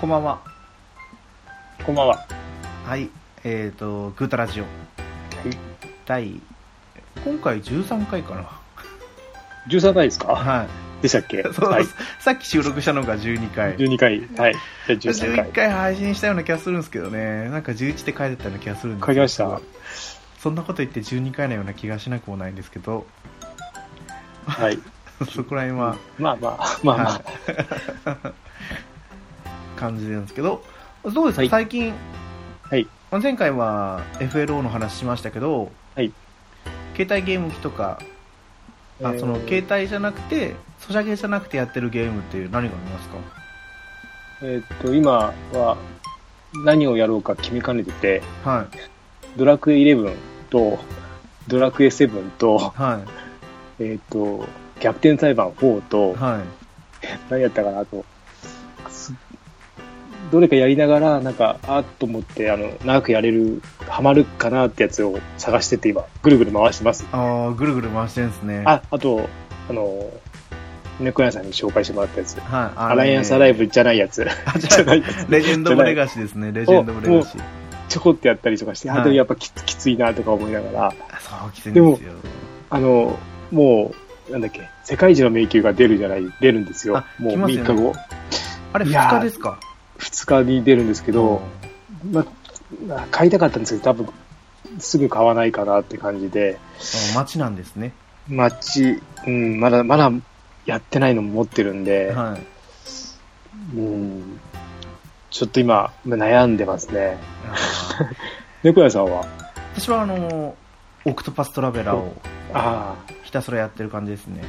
こんばんは。こんばんは。はい、グータラジオ。はい。今回13回かな。13回ですか。はい。でしたっけ。そう、はい、さっき収録したのが12回。12回。はい。じゃ13回。11回配信したような気がするんですけどね。なんか11って書いてたような気がするんですけど。書きました。そんなこと言って12回のような気がしなくもないんですけど。はい。そこら辺は。まあまあまあまあ。感じなんですけど、どうですか、はい、最近、はい、前回は FLO の話しましたけど、はい、携帯ゲーム機とか、その携帯じゃなくてソシャゲじゃなくてやってるゲームっていう何がありますか？今は何をやろうか決めかねてて、はい、ドラクエ11とドラクエ7と、はい、逆転裁判4と、はい、何やったかなとどれかやりながらなんかあっと思って長くやれるハマるかなってやつを探してて今ぐるぐる回してます。ぐるぐる回してるんですね。あと猫屋さんに紹介してもらったやつ、はい、アライアンスアライブじゃないやつレジェンド・オブ・レガシですね。レジェンド・オブ・レガシちょこっとやったりとかして、はい、でもやっぱきついなとか思いながら。そうきついんですよ。でももうなんだっけ世界一の迷宮が出るんですよ。もう3日後、ね、あれ2日ですか。2日に出るんですけど、まあ、買いたかったんですけど多分すぐ買わないかなって感じで。街なんですね。街、うん、まだやってないのも持ってるんで、はい、うん、ちょっと今悩んでますね。猫屋さんは？私はオクトパストラベラーをひたすらやってる感じですね。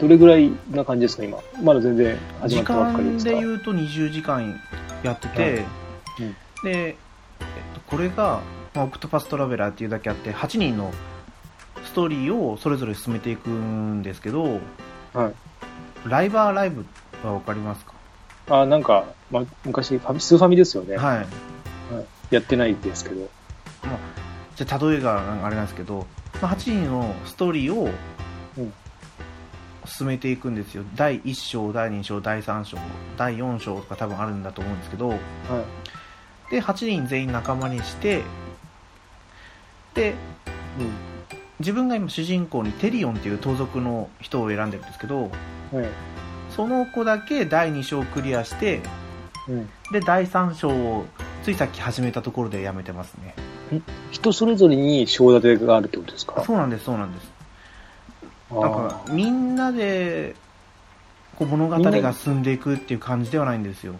どれぐらいな感じですか今？まだ全然始まったばっかりですか？時間で言うと20時間やってて、うんうん、で、これが、まあ、オクトパストラベラーっていうだけあって8人のストーリーをそれぞれ進めていくんですけど、はい、ライブアライブは分かりますか？なんか、まあ、昔スーファミですよね、はいはい、やってないですけど、まあ、じゃあ例えがあれなんですけど、まあ、8人のストーリーを、うん進めていくんですよ。第1章、第2章、第3章、第4章とか多分あるんだと思うんですけど、はい、で8人全員仲間にしてで、うん、自分が今主人公にテリオンっていう盗賊の人を選んでるんですけど、はい、その子だけ第2章をクリアして、うん、で第3章をついさっき始めたところでやめてますね。人それぞれに章立てがあるってことですか？そうなんです、そうなんです。なんかみんなでこう物語が進んでいくっていう感じではないんですよ。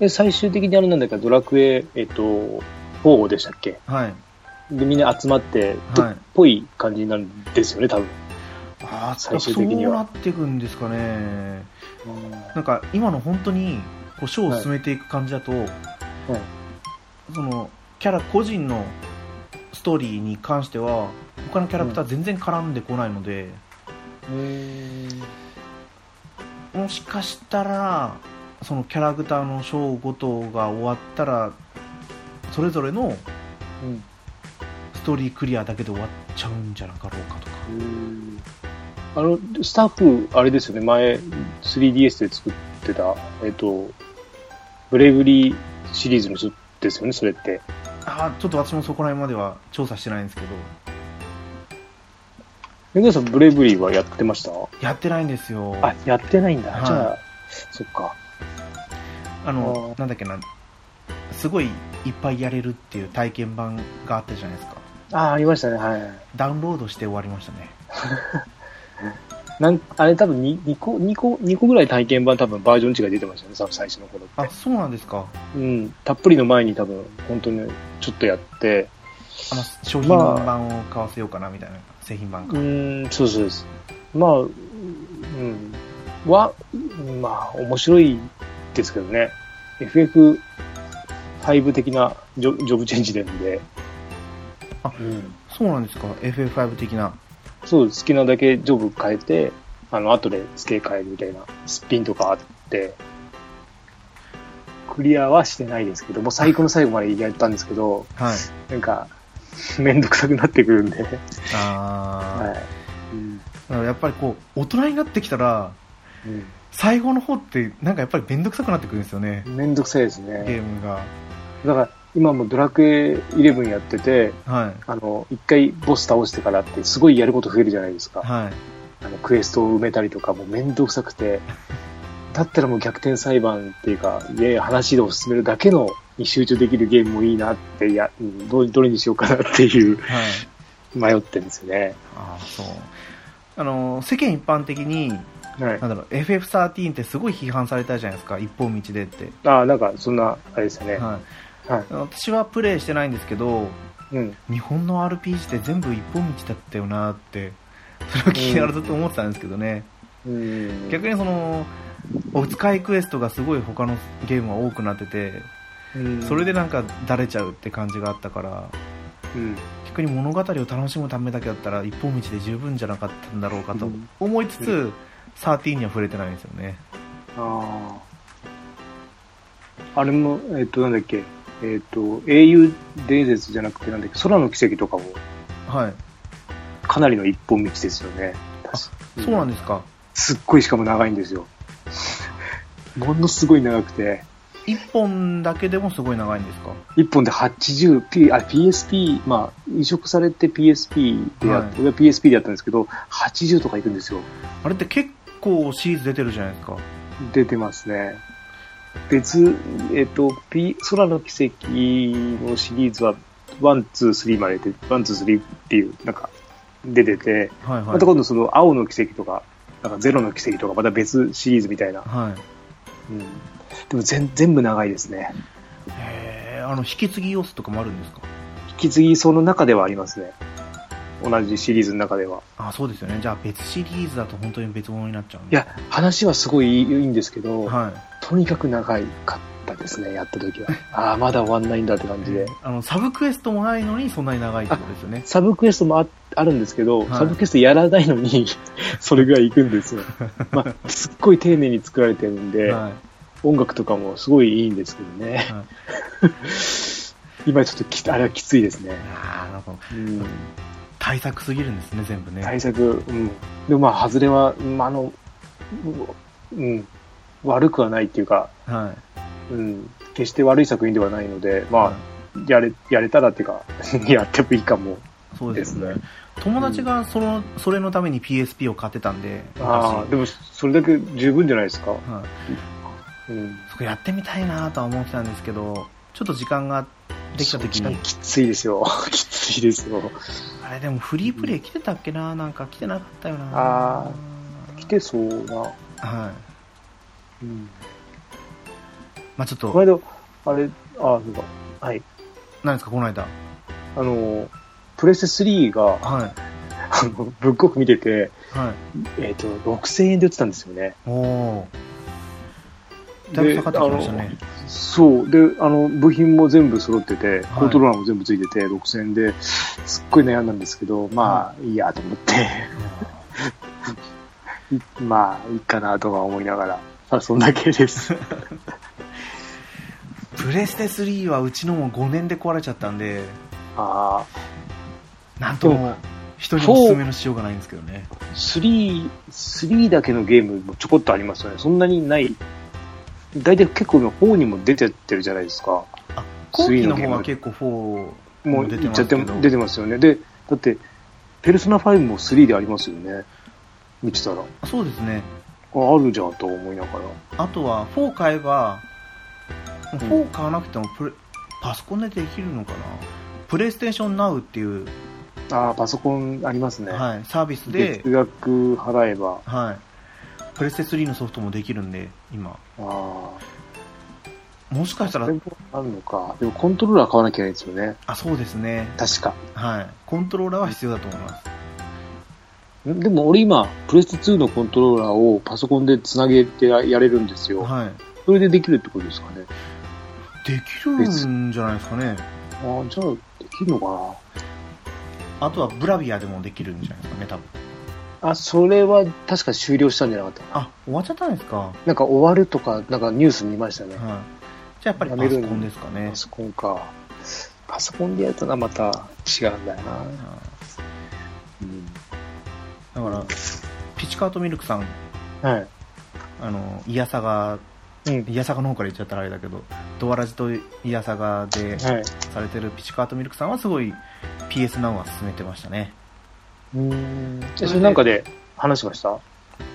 で最終的になんだかドラクエ、4でしたっけ、はい、でみんな集まって、はい、っぽい感じになるんですよね多分。最終的にはそうなっていくんですかね。なんか今の本当にこうショーを進めていく感じだと、はいはい、そのキャラ個人のストーリーに関しては他のキャラクター全然絡んでこないので、うん、もしかしたらそのキャラクターの章ごとが終わったらそれぞれのストーリークリアだけで終わっちゃうんじゃなかろうかとか。スタッフあれですよね、前 3DS で作ってた、ブレイブリーシリーズのですよねそれって。ちょっと私もそこら辺までは調査してないんですけど、皆さんブレイブリーはやってました？やってないんですよ。やってないんだ、はい、じゃあそっか。なんだっけな、すごいいっぱいやれるっていう体験版があったじゃないですか。ありましたね、はい。ダウンロードして終わりましたね。あれ多分2個ぐらい体験版多分バージョン違い出てましたね最初の頃って。そうなんですか。うん、たっぷりの前に多分本当にちょっとやって商品版を買わせようかなみたいな、製品版か。そうです。まあうんはまあ面白いですけどね。 FF5 的なジョブチェンジなんで。うん、そうなんですか。 FF5 的な。そう、好きなだけジョブ変えて後で付け替えるみたいなスピンとかあって、クリアはしてないですけども最後の最後までやったんですけど、はい、なんかめんどくさくなってくるんではい、うん、やっぱりこう大人になってきたら、うん、最後の方ってなんかやっぱりめんどくさくなってくるんですよね。めんどくさいですね、ゲームが。だから今もドラクエ11やってて、はい、一回ボス倒してからってすごいやること増えるじゃないですか、はい、クエストを埋めたりとかもうめんどくさくてだったらもう逆転裁判っていうか話を進めるだけのに集中できるゲームもいいなってどれにしようかなっていう、はい、迷ってるんですよね。あ、そう世間一般的に、はい、なんだろう FF13 ってすごい批判されたじゃないですか、一本道でって。あ、なんかそんなあれですよね、はいはい、私はプレイしてないんですけど、うん、日本の RPG って全部一本道だったよなってそれを聞きながらずっと思ってたんですけどね、うん、逆にそのお使いクエストがすごい他のゲームが多くなってて、うん、それでなんかだれちゃうって感じがあったから、うん、逆に物語を楽しむためだけだったら一本道で十分じゃなかったんだろうかと思いつつ、うんうん、13には触れてないんですよね。ああ、あれもなんだっけ、英雄伝説じゃなくてなんだっけ、空の奇跡とかも、はい、かなりの一本道ですよね。あ、そうなんですか。すっごいしかも長いんですよ。ものすごい長くて。1本だけでもすごい長いんですか。1本で PSP、まあ、移植されて PSP でやって、はい、PSP でやったんですけど80とかいくんですよ。あれって結構シリーズ出てるじゃないですか。出てますね。空の奇跡のシリーズは1、2、3まで出て、1、2、3っていうなんか出てて、はいはい、また今度その青の奇跡とかなんかゼロの奇跡とかまた別シリーズみたいな、はい、うん、でも全部長いですね。へえ、引き継ぎ要素とかもあるんですか。引き継ぎその中ではありますね、同じシリーズの中では。あ、そうですよね。じゃあ別シリーズだと本当に別物になっちゃうんで。いや、話はすごいいいんですけど、はい、とにかく長かったですね、やった時は。ああ、まだ終わんないんだって感じで。サブクエストもないのにそんなに長いってことですよね。サブクエストもあるんですけど、はい、サブクエストやらないのにそれぐらいいくんですよ。まあ、すっごい丁寧に作られてるんで、はい、音楽とかもすごいいいんですけどね、はい、今ちょっとあれはきついですね。あ、なんか、うん、対策すぎるんですね、全部ね。対策、うん、でもまあ外れは、うん、悪くはないっていうか、はい、うん、決して悪い作品ではないので、まあ、はい、やれたらっていうかやってもいいかも。そうですね。友達がそれのために PSP を買ってたんで。ああ、でもそれだけ十分じゃないですか、はい、うん、そこやってみたいなとは思ってたんですけど、ちょっと時間ができた時にきついですよきついですよ。あれでもフリープレイ来てたっけな、なんか来てなかったよな。ああ、来てそうな、はい、うん、まあちょっとこの間あれ、あ、そうか、はい、何ですか。この間プレス3が、はい、ブックオフ見てて、はい、6,000円で売ってたんですよね。おー、だいぶ高かったですね。そうで、部品も全部揃ってて、はい、コントローラーも全部ついてて 6,000 円ですっごい悩んだんですけど、まあ、はい、いいやと思ってまあいいかなとは思いながら、あ、そんだけですプレステ3はうちのも5年で壊れちゃったんで、ああ、なんとも人におすすめのしようがないんですけどね。3だけのゲームもちょこっとありますよね。そんなにない。大体結構の4にも出てってるじゃないですか。あ、後期の方は結構4も出てますけど。もう出てますよね。で、だってペルソナ5も3でありますよね、見てたら。そうですね。あるじゃんと思いながら。あとは4買えば、4買わなくてもパソコンでできるのかな。プレイステーション Now っていう。あ、パソコンありますね、はい、サービスで月額払えば、はい、プレステ3のソフトもできるんで今。あ、もしかしたらあるのか。でもコントローラー買わなきゃいけないですよね。あ、そうですね、確か、はい、コントローラーは必要だと思います。でも俺今プレステ2のコントローラーをパソコンでつなげてやれるんですよ、はい、それでできるってことですかね。できるんじゃないですかね。あ、じゃあできるのかな。あとはブラビアでもできるんじゃないですかね、多分。あ、それは確か終了したんじゃなかったかな。あ、終わっちゃったんですか。なんか終わるとか、なんかニュース見ましたね、うん、じゃあやっぱりパソコンですかね。パソコンか。パソコンでやるとな、また違うんだよな、うん、だからピチカートミルクさんイヤサガ、イヤサガの方から言っちゃったらあれだけど、ドアラジとイヤサガでされてるピチカートミルクさんはすごい PS Now は進めてましたね。それなんかで話しました？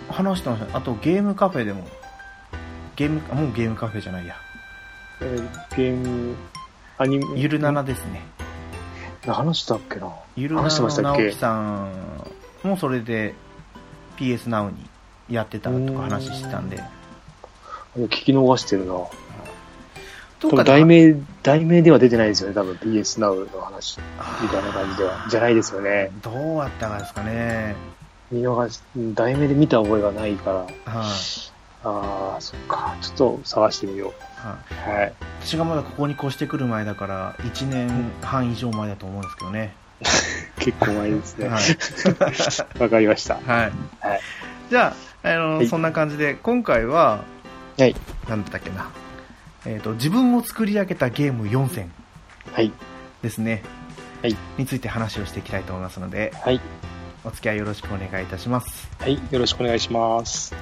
話してました。あとゲームカフェでも、もうゲームカフェじゃないや、ゲームアニメゆるななですね。話したっけな。ゆるななの直樹さんもそれで PS Now にやってたとか話してたんで、聞き逃してるな。どうか題名では出てないですよね、多分 PS Now の話みたいな感じではじゃないですよね。どうだったかですかね。見逃し、題名で見た覚えがないから。はい、ああ、そっか。ちょっと探してみよう。はい。はい、私がまだここに越してくる前だから1年半以上前だと思うんですけどね。結構前ですね。はい、わかりました。はい。はい、じゃあ、はい、そんな感じで今回は。はい、なんだったっけな、自分を作り上げたゲーム4選ですね、はい、について話をしていきたいと思いますので、はい、お付き合いよろしくお願いいたします。はい、よろしくお願いします。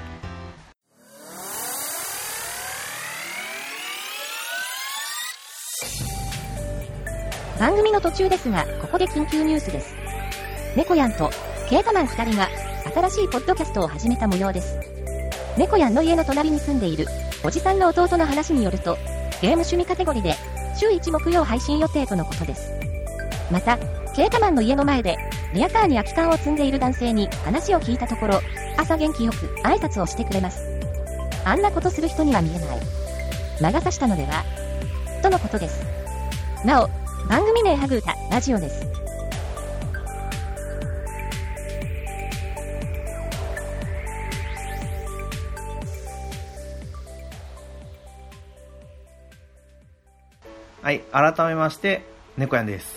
番組の途中ですが、ここで緊急ニュースです。猫やんとケータマン2人が新しいポッドキャストを始めた模様です。猫やんの家の隣に住んでいるおじさんの弟の話によると、ゲーム趣味カテゴリーで週1木曜配信予定とのことです。またケータマンの家の前でリアカーに空き缶を積んでいる男性に話を聞いたところ、朝元気よく挨拶をしてくれます。あんなことする人には見えない、魔が差したのではとのことです。なお番組名ハグータラジオです。はい、改めまして猫やんです。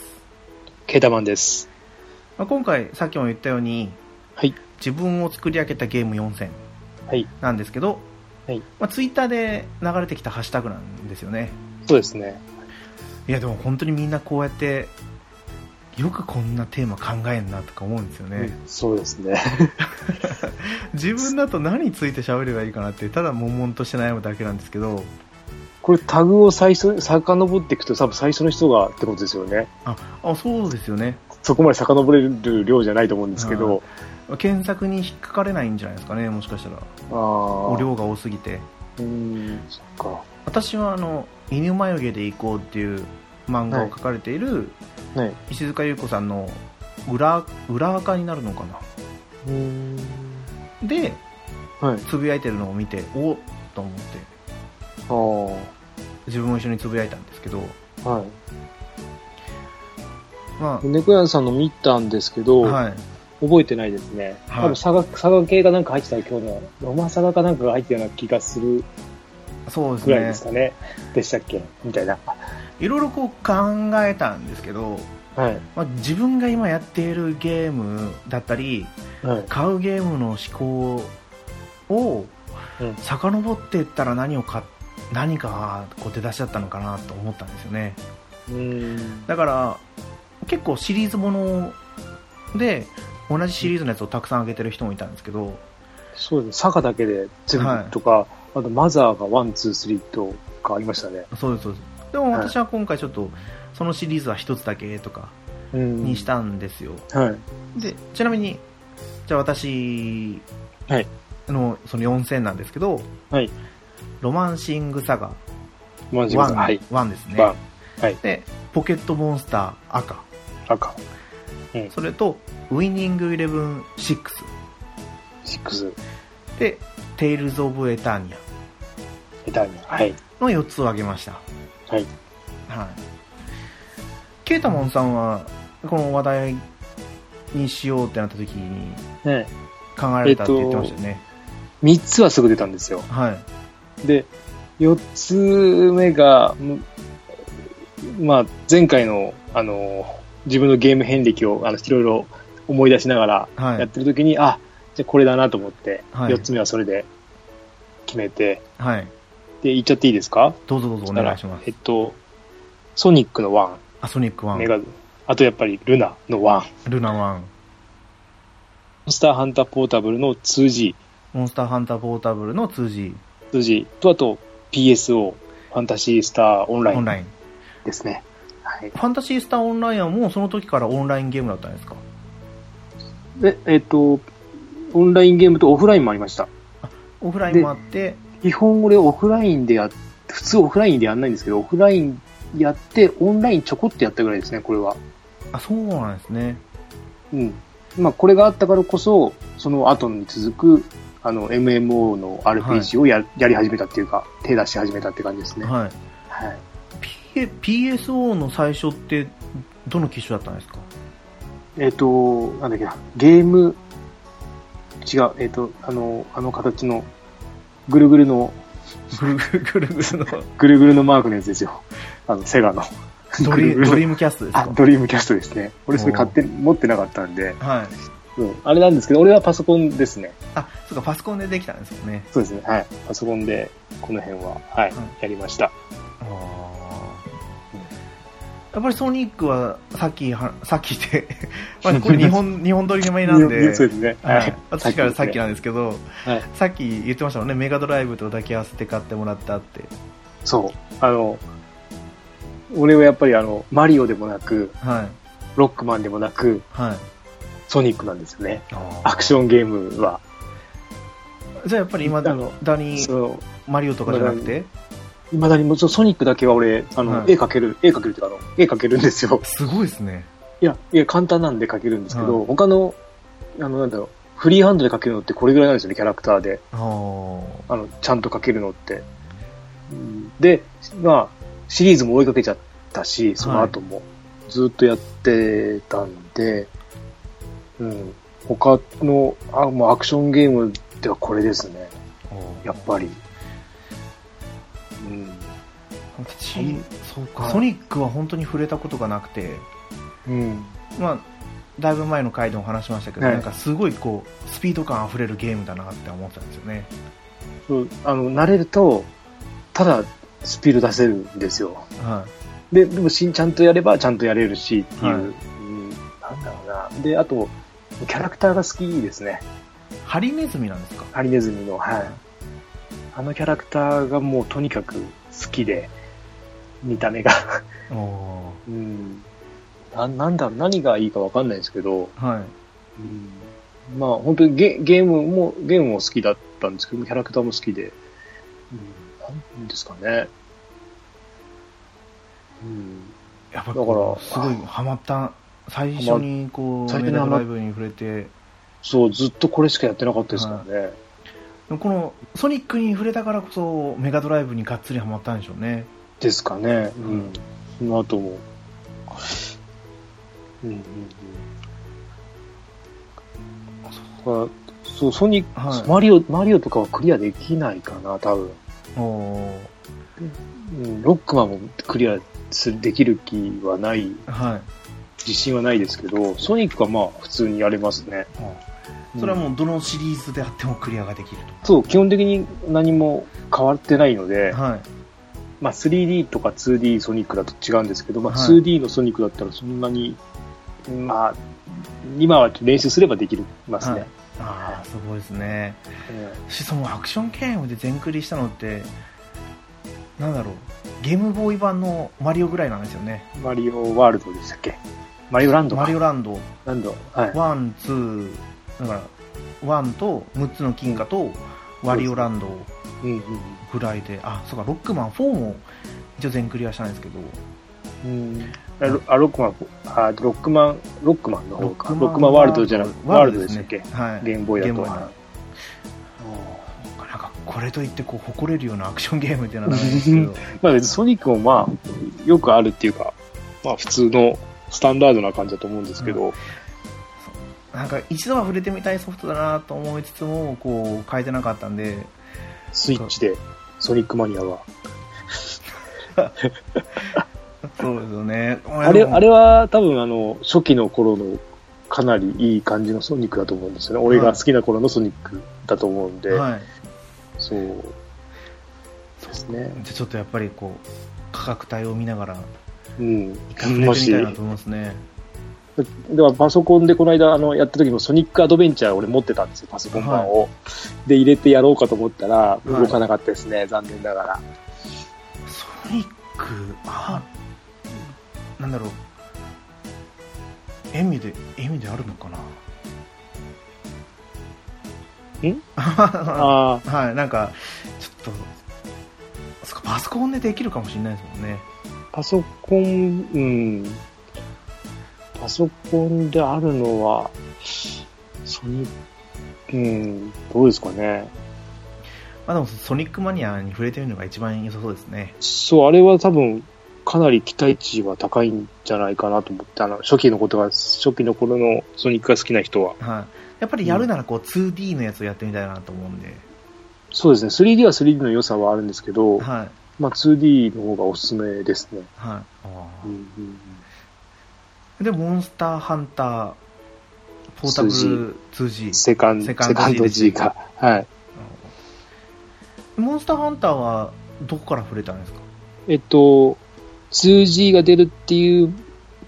ケータマンです。まあ、今回さっきも言ったように、はい、自分を作り上げたゲーム4選なんですけど、はい、まあ、ツイッターで流れてきたハッシュタグなんですよね。そうですね。いやでも本当にみんなこうやってよくこんなテーマ考えんなとか思うんですよね。うん、そうですね。自分だと何について喋ればいいかなって、ただ悶々として悩むだけなんですけど、これタグを最初遡っていくと多分最初の人がってことですよね。あ、そうですよね。そこまで遡れる量じゃないと思うんですけど、検索に引っかかれないんじゃないですかね、もしかしたら。お量が多すぎて。そっか。私は犬眉毛で行こうっていう漫画を描かれている、はいはい、石塚優子さんの裏垢になるのかな。で、はい、つぶやいてるのを見ておっと思って、自分も一緒につぶやいたんですけど、はい、まあ、猫やんさんの見たんですけど、はい、覚えてないですね。はい、多分佐賀系がなんか入ってた、今日のロマ佐賀かなんかが入ってたような気がするぐらいですかね。でしたっけみたいな、いろいろこう考えたんですけど、はい、まあ、自分が今やっているゲームだったり、はい、買うゲームの思考を遡っていったら何かこう出だしだったのかなと思ったんですよね。だから結構シリーズもので同じシリーズのやつをたくさん上げてる人もいたんですけど、そうですね、佐賀だけで全部とか、はい、あとマザーが1、2、3とかありましたね。そうですそうです。でも私は今回ちょっとそのシリーズは一つだけとかにしたんですよ。はい、でちなみにじゃあ私のその4000なんですけど、はい、ロマンシングサガ1、はい、ですね。はい、でポケットモンスター赤、うん、それとウイニングイレブン6でテイルズ・オブ・エターニア、はい、の4つを挙げました。はい、はい、ケータモンさんはこの話題にしようってなった時に考えられたって言ってましたよね。3つはすぐ出たんですよ。はい、で4つ目が、まあ、前回の、自分のゲーム遍歴をいろいろ思い出しながらやってる時に、はい、あ、じゃあこれだなと思って、はい、4つ目はそれで決めて、はい、で言っちゃっていいですか？どうぞどうぞお願いします。ソニックの1、あとやっぱりルナの1、モンスターハンターポータブルの 2G モンスターハンターポータブルの 2G。2G とあと PSO、ファンタシースターオンライン。オンラインですね。はい、ファンタシースターオンラインはもうその時からオンラインゲームだったんですか？オンラインゲームとオフラインもありました。オフラインもあって。基本俺オフラインで普通オフラインでやんないんですけど、オフラインやって、オンラインちょこっとやったぐらいですね、これは。あ、そうなんですね。うん。まあ、これがあったからこそ、その後に続く、MMO の RPG をやり始めたっていうか、手出し始めたって感じですね。はい。はい、PSO の最初って、どの機種だったんですか？なんだっけな、ゲーム、違う、あの形の、ぐるぐるの、ぐるぐるのマークのやつですよ。セガの。ドリームキャストですか？ドリームキャストですね。俺それ買って持ってなかったんで、はい、うん、あれなんですけど、俺はパソコンですね。あ、そうか、パソコンでできたんですよね。そうですね、はい。パソコンでこの辺は、はい、うん、やりました。やっぱりソニックはさっきで、これ日本撮りの前なんで、そうですね。はい。私からさっきなんですけど、はい、さっき言ってましたもんね、メガドライブと抱き合わせて買ってもらったって。そう。俺はやっぱりマリオでもなく、はい、ロックマンでもなく、はい、ソニックなんですよね。アクションゲームは。じゃあやっぱり今だにマリオとかじゃなくて。いまだにもちろんソニックだけは俺、はい、絵描けるっていうか絵描けるんですよ。すごいですね。いや、簡単なんで描けるんですけど、はい、他の、なんだろう、フリーハンドで描けるのってこれぐらいなんですよね、キャラクターで。ちゃんと描けるのって。で、まあ、シリーズも追いかけちゃったし、その後も、ずっとやってたんで、はい、うん、他の、もうアクションゲームではこれですね。やっぱり。うん、そうか、ソニックは本当に触れたことがなくて、うん、まあだいぶ前の回でも話しましたけど、はい、なんかすごいこうスピード感あふれるゲームだなって思ってたんですよね。そう、慣れるとただスピード出せるんですよ、はい、でもちゃんとやればちゃんとやれるしっていう、はい、うん、なんだろうな。で、あとキャラクターが好きですね。ハリネズミなんですか？ハリネズミの、はい、はい、あのキャラクターがもうとにかく好きで、見た目が、うん、何がいいか分かんないですけど、はい、うん、まあ本当にゲームも好きだったんですけど、キャラクターも好きで、うん、なんですかね、うん、やっぱだからすごいハマった最初にこうメガドライブに触れて、そうずっとこれしかやってなかったですからね。はい、このソニックに触れたからこそメガドライブにがっつりハマったんでしょうね。ですかね、うん、うん、その後も、うんうんうん、そうソニック、はい、マリオとかはクリアできないかな多分。ロックマンもクリアできる気はない、はい、自信はないですけど、ソニックはまあ普通にやれますね。はい、それはもうどのシリーズであってもクリアができると、うん、そう、基本的に何も変わってないので、はい、まあ 3D とか 2D ソニックだと違うんですけど、まあ 2D のソニックだったらそんなに、はい、まあ今は練習すればできますね、はい、ああすごいですね、しそのアクションゲームで全クリしたのってなんだろう、ゲームボーイ版のマリオぐらいなんですよね。マリオワールドでしたっけ？マリオランドか。マリオランド、はい、1、2だから1と6つの金貨とワリオランドぐらいで、あ、そうか、ロックマン4も一応全クリアしたんですけど、うん、ロックマンの方か、ロックマンワールドじゃなくてワールドですね、はい、ゲームボーイだと、はい、なんかこれといってこう誇れるようなアクションゲームっていうのはないんですけどまあ別にソニックもまあよくあるっていうか、まあ普通のスタンダードな感じだと思うんですけど、うん、なんか一度は触れてみたいソフトだなと思いつつもこう変えてなかったんで、スイッチでソニックマニアはそうですよね。あれは多分初期の頃のかなりいい感じのソニックだと思うんですよね。俺が好きな頃のソニックだと思うんで、はい、そうですね。じゃちょっとやっぱりこう価格帯を見ながら、うん、触れてみたいなと思いますね。ではパソコンでこの間やった時もソニックアドベンチャーを俺持ってたんですよ、パソコン版を、はい、で入れてやろうかと思ったら動かなかったですね、はい、残念ながら。ソニックなんだろう、意味であるのかな。あはい、なんかちょっとそっかパソコンでできるかもしれないですもんね。パソコン、うん。パソコンであるのはソニック、うん、どうですかね。まあでもソニックマニアに触れてみるのが一番良さそうですね。そう、あれは多分かなり期待値は高いんじゃないかなと思って、初期の頃のソニックが好きな人は。はい、やっぱりやるならこう 2D のやつをやってみたいなと思うんで。そうですね。3D は 3D の良さはあるんですけど、はい、まあ 2D の方がおすすめですね。はい。あでモンスターハンターポータブル 2G セカンド G か、はい、モンスターハンターはどこから触れたんですか。2G が出るっていう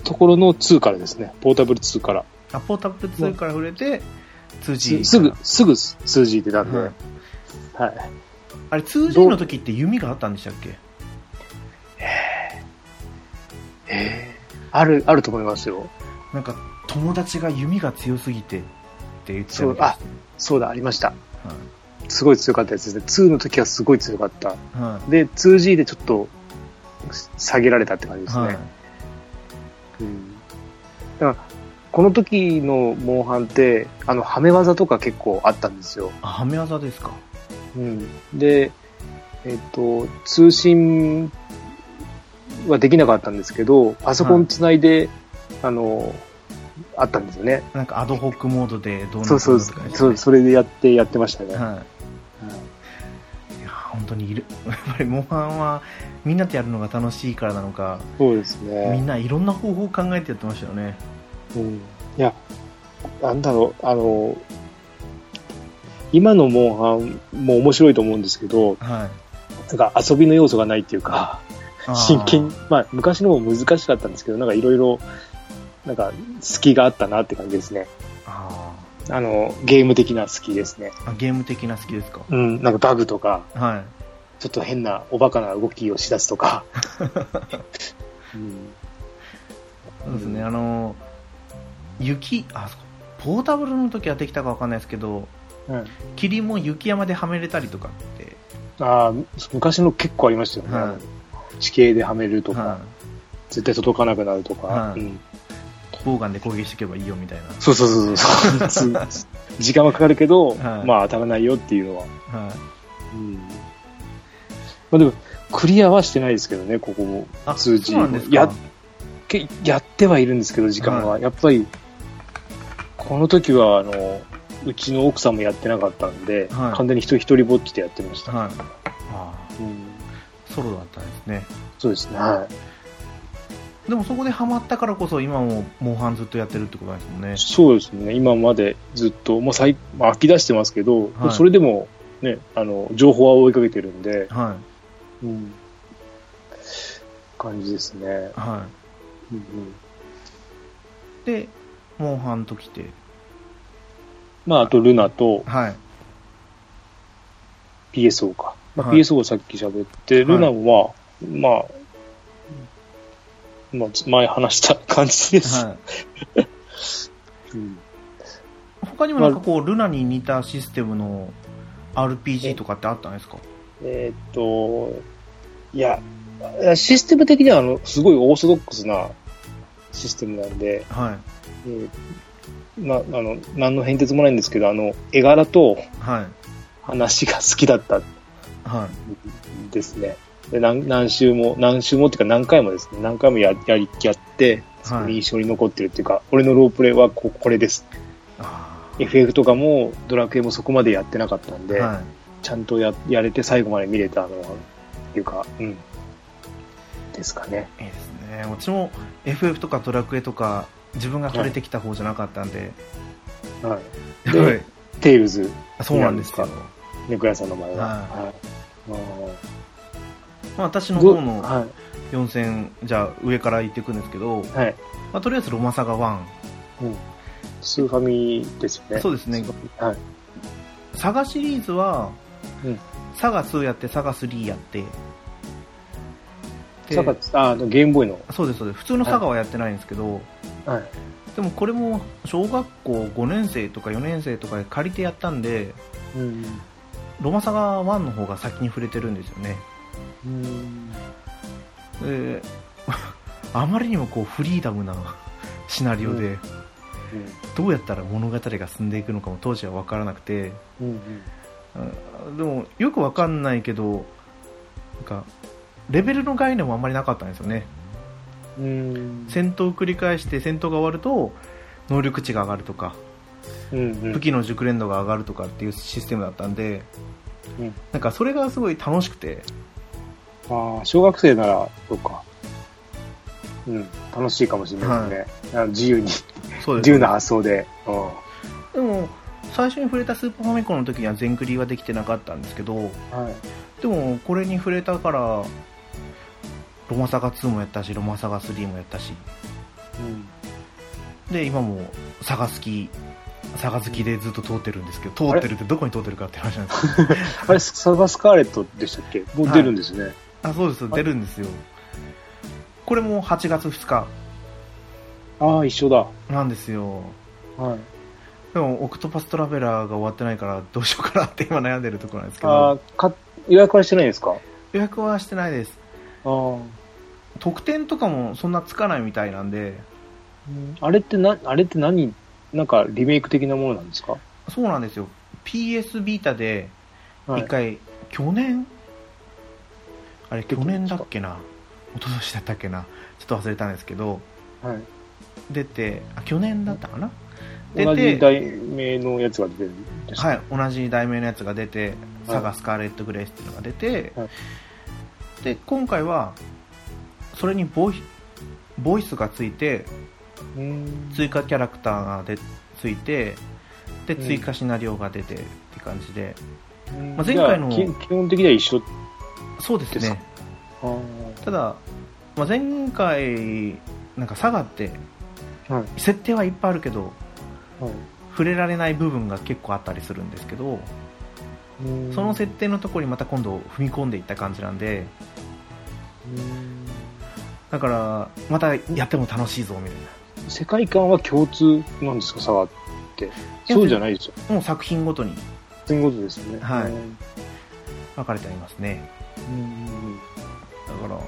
ところの2からですね、ポータブル2から。あ、ポータブル2から触れて 2G すぐ 2G 出たんで、はいはい、あれ 2G の時って弓があったんでしたっけ。あると思いますよ。なんか友達が弓が強すぎてって言ってたんです。あ、そうだ、ありました、はい、すごい強かったやつですね。2の時はすごい強かった、はい、で 2G でちょっと下げられたって感じですね、はい、うん、だからこの時のモンハンってハメ技とか結構あったんですよ。あ、ハメ技ですか、うん、で、通信はできなかったんですけど、パソコンつないで、はい、あったんですよね。なんかアドホックモードでどうなったんですかね。そう、それでやってましたね。はい。いや本当にいる。やっぱりモンハンはみんなとやるのが楽しいからなのか。そうですね。みんないろんな方法を考えてやってましたよね。うん。いやなんだろう今のモンハンも面白いと思うんですけど、はい、なんか遊びの要素がないっていうか。真剣、まあ、昔のも難しかったんですけど、なんかいろいろなんか隙があったなって感じですね。ゲーム的な隙ですね。あ、ゲーム的な隙ですか。うん、なんかバグとか、はい、ちょっと変なおバカな動きをしだすとか。うん、そうですね。ポータブルの時はできたかわかんないですけど、うん、霧も雪山ではめれたりとかって。ああ、昔の結構ありましたよね。はい、地形ではめるとか、はあ、絶対届かなくなるとか、はあ、うん、ボウガンで攻撃していけばいいよみたいな。そう時間はかかるけど、はあ、まあ当たらないよっていうのは、はあ、うん、まあ、でもクリアはしてないですけどね、ここも。あ、そうなんですか。やってはいるんですけど、時間は、はあ、やっぱりこの時はうちの奥さんもやってなかったんで、はあ、完全に一人ぼっちでやってました、はあ、うん、ソロだったんですね。そうですね、はい、でもそこでハマったからこそ今もモンハンずっとやってるってことなんですもんね。そうですね、今までずっと、まあ、飽き出してますけど、はい、それでも、ね、情報は追いかけてるんで、はい、うん、感じですね、はい、うんうん、でモンハンときて、まあ、あとルナと、はい、PSO か、まあ、PSO をさっき喋って、はい、ルナもまあ、前話した感じです、はい、うん、他にもなんかこう、まあ、ルナに似たシステムの RPG とかってあったんですか。いやシステム的にはすごいオーソドックスなシステムなんで、はい、何の変哲もないんですけど、絵柄と話が好きだった、はいはい、ですね。で何週もっていうか何回もやってその印象に残ってるっていうか、はい、俺のロープレイはこれです。あ、 FF とかもドラクエもそこまでやってなかったんで、はい、ちゃんと やれて最後まで見れたのっていうか、うん、ですかね。いいですね。うちも FF とかドラクエとか自分が触れてきた方じゃなかったんで、はい、で、はい、テイルズ。そうなんですか。ネクラさんの前は、はいはい、あ、まあ、私の方の4000じゃあ上から行っていくんですけど、はい、まあ、とりあえずロマサガ1、うん、スーファミですね。そうですね、はい、サガシリーズは、うん、サガ2やってサガ3やってサガゲームボーイの、そうですそうです、普通のサガはやってないんですけど、はいはい、でもこれも小学校5年生とか4年生とかで借りてやったんで、うん、ロマサガ1の方が先に触れてるんですよね。うん、あまりにもこうフリーダムなシナリオで、うんうん、どうやったら物語が進んでいくのかも当時は分からなくて、うんうん、でもよく分かんないけどなんかレベルの概念もあんまりなかったんですよね。うん、戦闘を繰り返して戦闘が終わると能力値が上がるとか、うんうん、武器の熟練度が上がるとかっていうシステムだったんで、うん、なんかそれがすごい楽しくて、あ、小学生ならそうか、うん、楽しいかもしれないですね、はい、自由にそうです、ね、自由な発想で、うん、でも最初に触れたスーパーファミコンの時には全クリはできてなかったんですけど、はい、でもこれに触れたからロマサガ2もやったしロマサガ3もやったし、うん、で今もサガ好きサガ好きでずっと通ってるんですけど、通ってるってどこに通ってるかって話なんですけどあれサガスカーレットでしたっけ、もう出るんですね、はい、あ、そうです、出るんですよ。これも8月2日一緒だなんですよ、はい、でもオクトパストラベラーが終わってないからどうしようかなって今悩んでるところなんですけど、予約はしてないですか？予約はしてないです。あ、特典とかもそんなつかないみたいなんで、うん、あれって何、なんかリメイク的なものなんですか？そうなんですよ。 PS Vita で一回、はい、去年だっけな、一昨年だったっけな、ちょっと忘れたんですけど、はい、出て、あ、去年だったかな、同じ題名のやつが出てるんですか？はい、同じ題名のやつが出て、はい、サガスカーレットグレースっていうのが出て、はい、で今回はそれにボイスがついて、追加キャラクターがついて、で追加シナリオが出てって感じで、まあ、前回の基本的には一緒。そうですね。ただ、まあ、前回なんかサガって、はい、設定はいっぱいあるけど、はい、触れられない部分が結構あったりするんですけど、その設定のところにまた今度踏み込んでいった感じなんで、だからまたやっても楽しいぞみたいな。世界観は共通なんですか、サガって？そうじゃないですよ。もう作品ごとに。作品ごとですね。はい。分かれてありますね。だから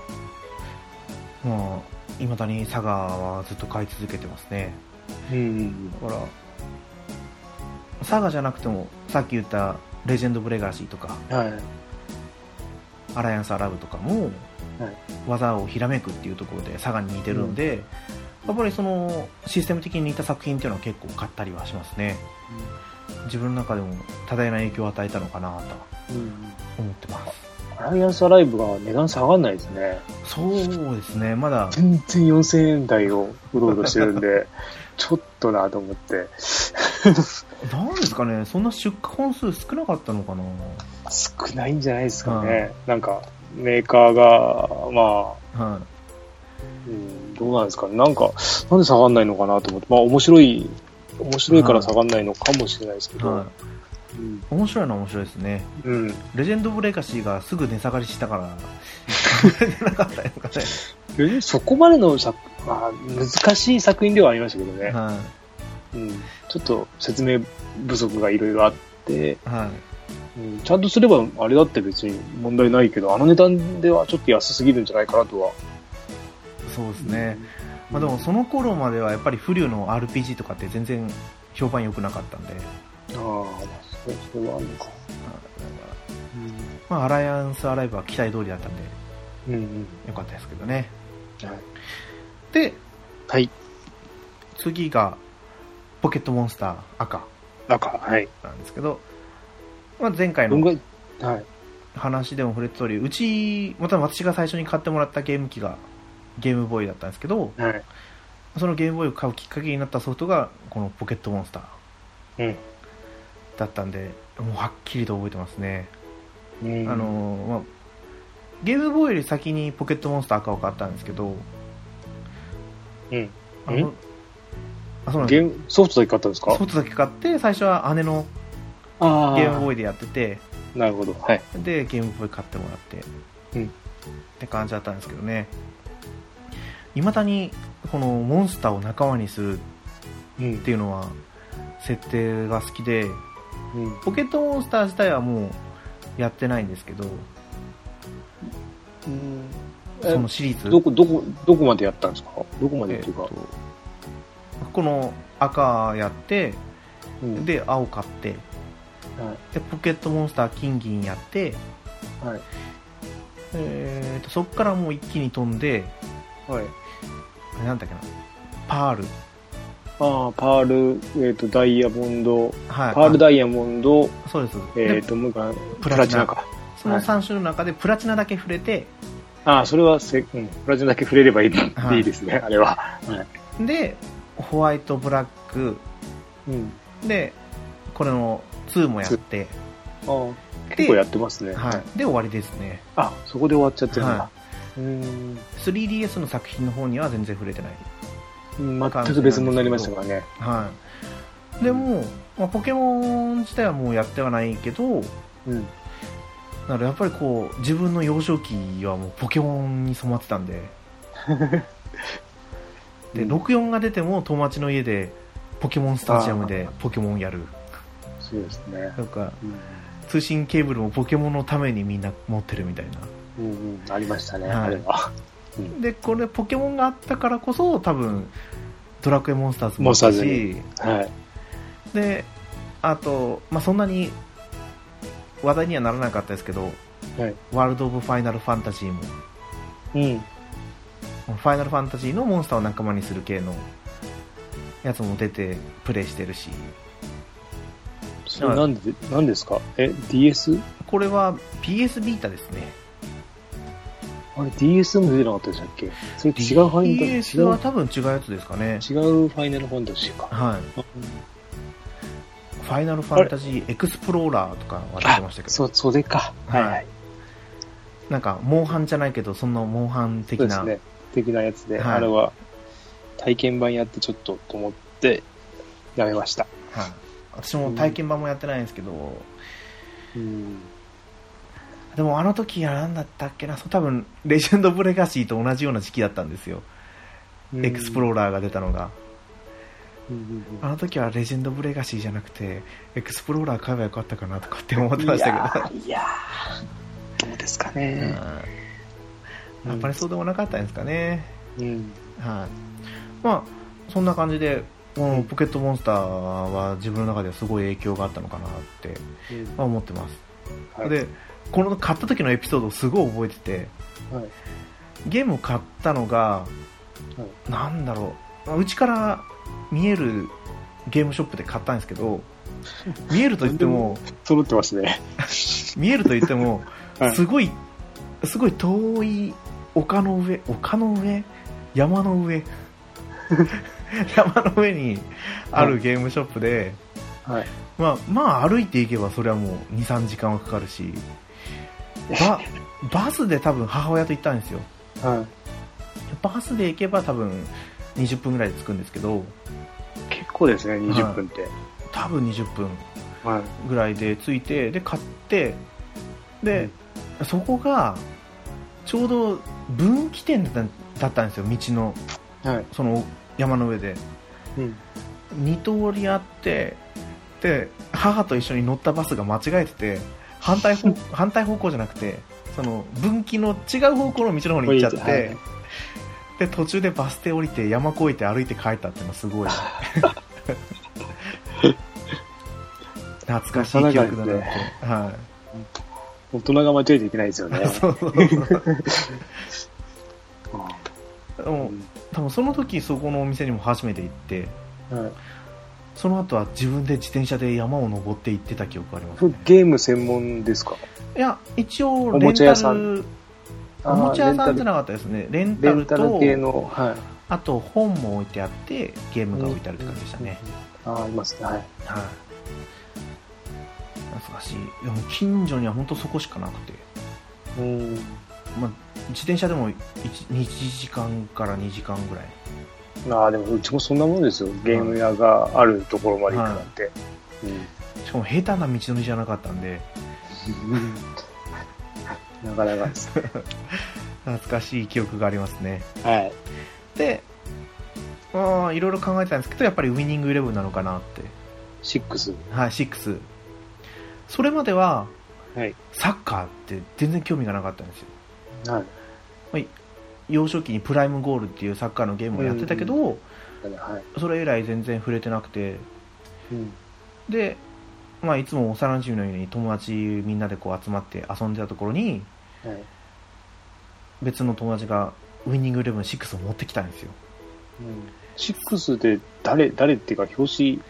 まあいまだにサガはずっと買い続けてますね。だからサガじゃなくてもさっき言ったレジェンドブレガシーとか、はい、アライアンスアラブとかも、はい、技をひらめくっていうところでサガに似てるので、うん、やっぱりそのシステム的に似た作品っていうのは結構買ったりはしますね、うん、自分の中でも多大な影響を与えたのかなと思ってます、うん、アライアンスアライブが値段下がらないですね。そうですね、まだ全然4000円台をうろうろしてるんでちょっとなと思ってなんですかね、そんな出荷本数少なかったのかな。少ないんじゃないですかね、はい、なんかメーカーがまあ、はい、うん、どうなんですかね、なんで下がんないのかなと思って、まあ面白いから下がんないのかもしれないですけど、はいはい、うん、面白いのは面白いですね、うん、レジェンド・オブ・レガシーがすぐ値下がりしたからなかったのかねそこまでのまあ、難しい作品ではありましたけどね、はい、うん、ちょっと説明不足がいろいろあって、はい、うん、ちゃんとすればあれだって別に問題ないけど、あの値段ではちょっと安すぎるんじゃないかなとは。そうですね、うん、まあ、でもその頃まではやっぱりフリューの RPG とかって全然評判良くなかったんで、ああ、それはあるのか、うん、まあ、アライアンスアライブは期待通りだったんで、うんうん、良かったですけどね、はい。で、はい、次がポケットモンスター赤、はい、なんですけど、まあ、前回の話でも触れた通り、うちもともと私が最初に買ってもらったゲーム機がゲームボーイだったんですけど、はい、そのゲームボーイを買うきっかけになったソフトがこのポケットモンスターだったんで、もうはっきりと覚えてますね、うん、まあ、ゲームボーイより先にポケットモンスター赤を買ったんですけど、うん、あ、そうなんです。ソフトだけ買ったんですか？ソフトだけ買って、最初は姉のゲームボーイでやってて、なるほど、はい。で、ゲームボーイ買ってもらって、うん、って感じだったんですけどね。いまだにこのモンスターを仲間にするっていうのは設定が好きで、うん、ポケットモンスター自体はもうやってないんですけど、うん、そのシリーズどこまでやったんですか？どこまでっていうか、この赤やって、うん、で青買って、はい、でポケットモンスター金銀やって、はい、そこからもう一気に飛んで、はい、あれなんだっけな、パール、パール、ダイヤモンド、はい、パールダイヤモンド、そうです、もうかプラチナか、その3種の中でプラチナだけ触れて、はい、それはプラチナだけ触れればいい、はい、いいですね、あれは、はい、でホワイトブラック、うん、でこれの2もやって、結構やってますね、はい、で終わりですね。あ、そこで終わっちゃってるんだ、はい、3DS の作品の方には全然触れてない、全く別物になりましたからね、はい、でも、ポケモン自体はもうやってはないけど、うん、だからやっぱりこう自分の幼少期はもうポケモンに染まってたんでで、64が出ても友達の家でポケモンスタジアムでポケモンやる、そうですね、なんか、通信ケーブルもポケモンのためにみんな持ってるみたいな、ありましたね、はい、あれは、でこれポケモンがあったからこそ多分ドラクエモンスターズもあったし、はい、であと、そんなに話題にはならなかったですけど、はい、ワールド・オブ・ファイナル・ファンタジーも、ファイナルファンタジーのモンスターを仲間にする系のやつも出てプレイしてるし、それなんですか？DS？ これは PS Vita ですね。あれ DS も出てなかったでしたっけ？それ違うファイナル。DS は多分違うやつですかね。違うファイナルファンタジーか。はい。ファイナルファンタジーエクスプローラーとかは出てましたけど。それか。はい、はい。なんかモンハンじゃないけどそんなモンハン的な、そうですね、的なやつで、はい、あれは体験版やってちょっとと思ってやめました。はい。私も体験版もやってないんですけど。でもあの時は何だったっけな、多分レジェンド・オブ・レガシーと同じような時期だったんですよ、エクスプローラーが出たのが、あの時はレジェンド・オブ・レガシーじゃなくてエクスプローラー買えばよかったかなとかって思ってましたけど、いやどうですかね、やっぱりそうでもなかったんですかね、そんな感じでポケットモンスターは自分の中ではすごい影響があったのかなって思ってます、はい、でこの買った時のエピソードをすごい覚えてて、はい、ゲームを買ったのが、はい、なんだろう、うちから見えるゲームショップで買ったんですけど、見えるといっても揃ってますね見えるといってもすごい遠い丘の上山の上にあるゲームショップで、はい、歩いていけばそれはもう 2,3 時間はかかるし、バスで多分母親と行ったんですよ、はい、バスで行けば多分20分ぐらいで着くんですけど、結構ですね20分って、はい、多分20分ぐらいで着いて、はい、で買ってで、そこがちょうど分岐点だったんですよ、道の、はい、その山の上で、2通りあって、で母と一緒に乗ったバスが間違えてて反対方向じゃなくてその分岐の違う方向の道の方に行っちゃって、はい、で途中でバス停降りて山越えて歩いて帰ったっていうのすごい懐かしい記憶だなって、はい、大人が間違えていけないですよねでも多分その時そこのお店にも初めて行って、はい、その後は自分で自転車で山を登って行ってた記憶がありますね。ゲーム専門ですか？いや、一応レンタル、おもちゃ屋さんじゃなかったですね。レンタル系の、はい、あと本も置いてあってゲームが置いてあるって感じでしたね。ありますね。はい。懐かしい。でも近所には本当そこしかなくて、まあ、自転車でも1時間から2時間ぐらい。ああ、でもうちもそんなもんですよ。ゲーム屋があるところまで行くなんて、はい、うん、しかも下手な道のりじゃなかったんでなかなかです懐かしい記憶がありますね。はい。で、まあいろいろ考えてたんですけど、やっぱりウィニングイレブンなのかなって。6、はい、6。それまでは、はい、サッカーって全然興味がなかったんですよ。はい、まあ、幼少期にプライムゴールっていうサッカーのゲームをやってたけど、うんうん、はい、それ以来全然触れてなくて、うん、で、まあ、いつも幼馴染のように友達みんなでこう集まって遊んでたところに、はい、別の友達がウィニングイレブン6を持ってきたんですよ。うん、6で誰っていうか表紙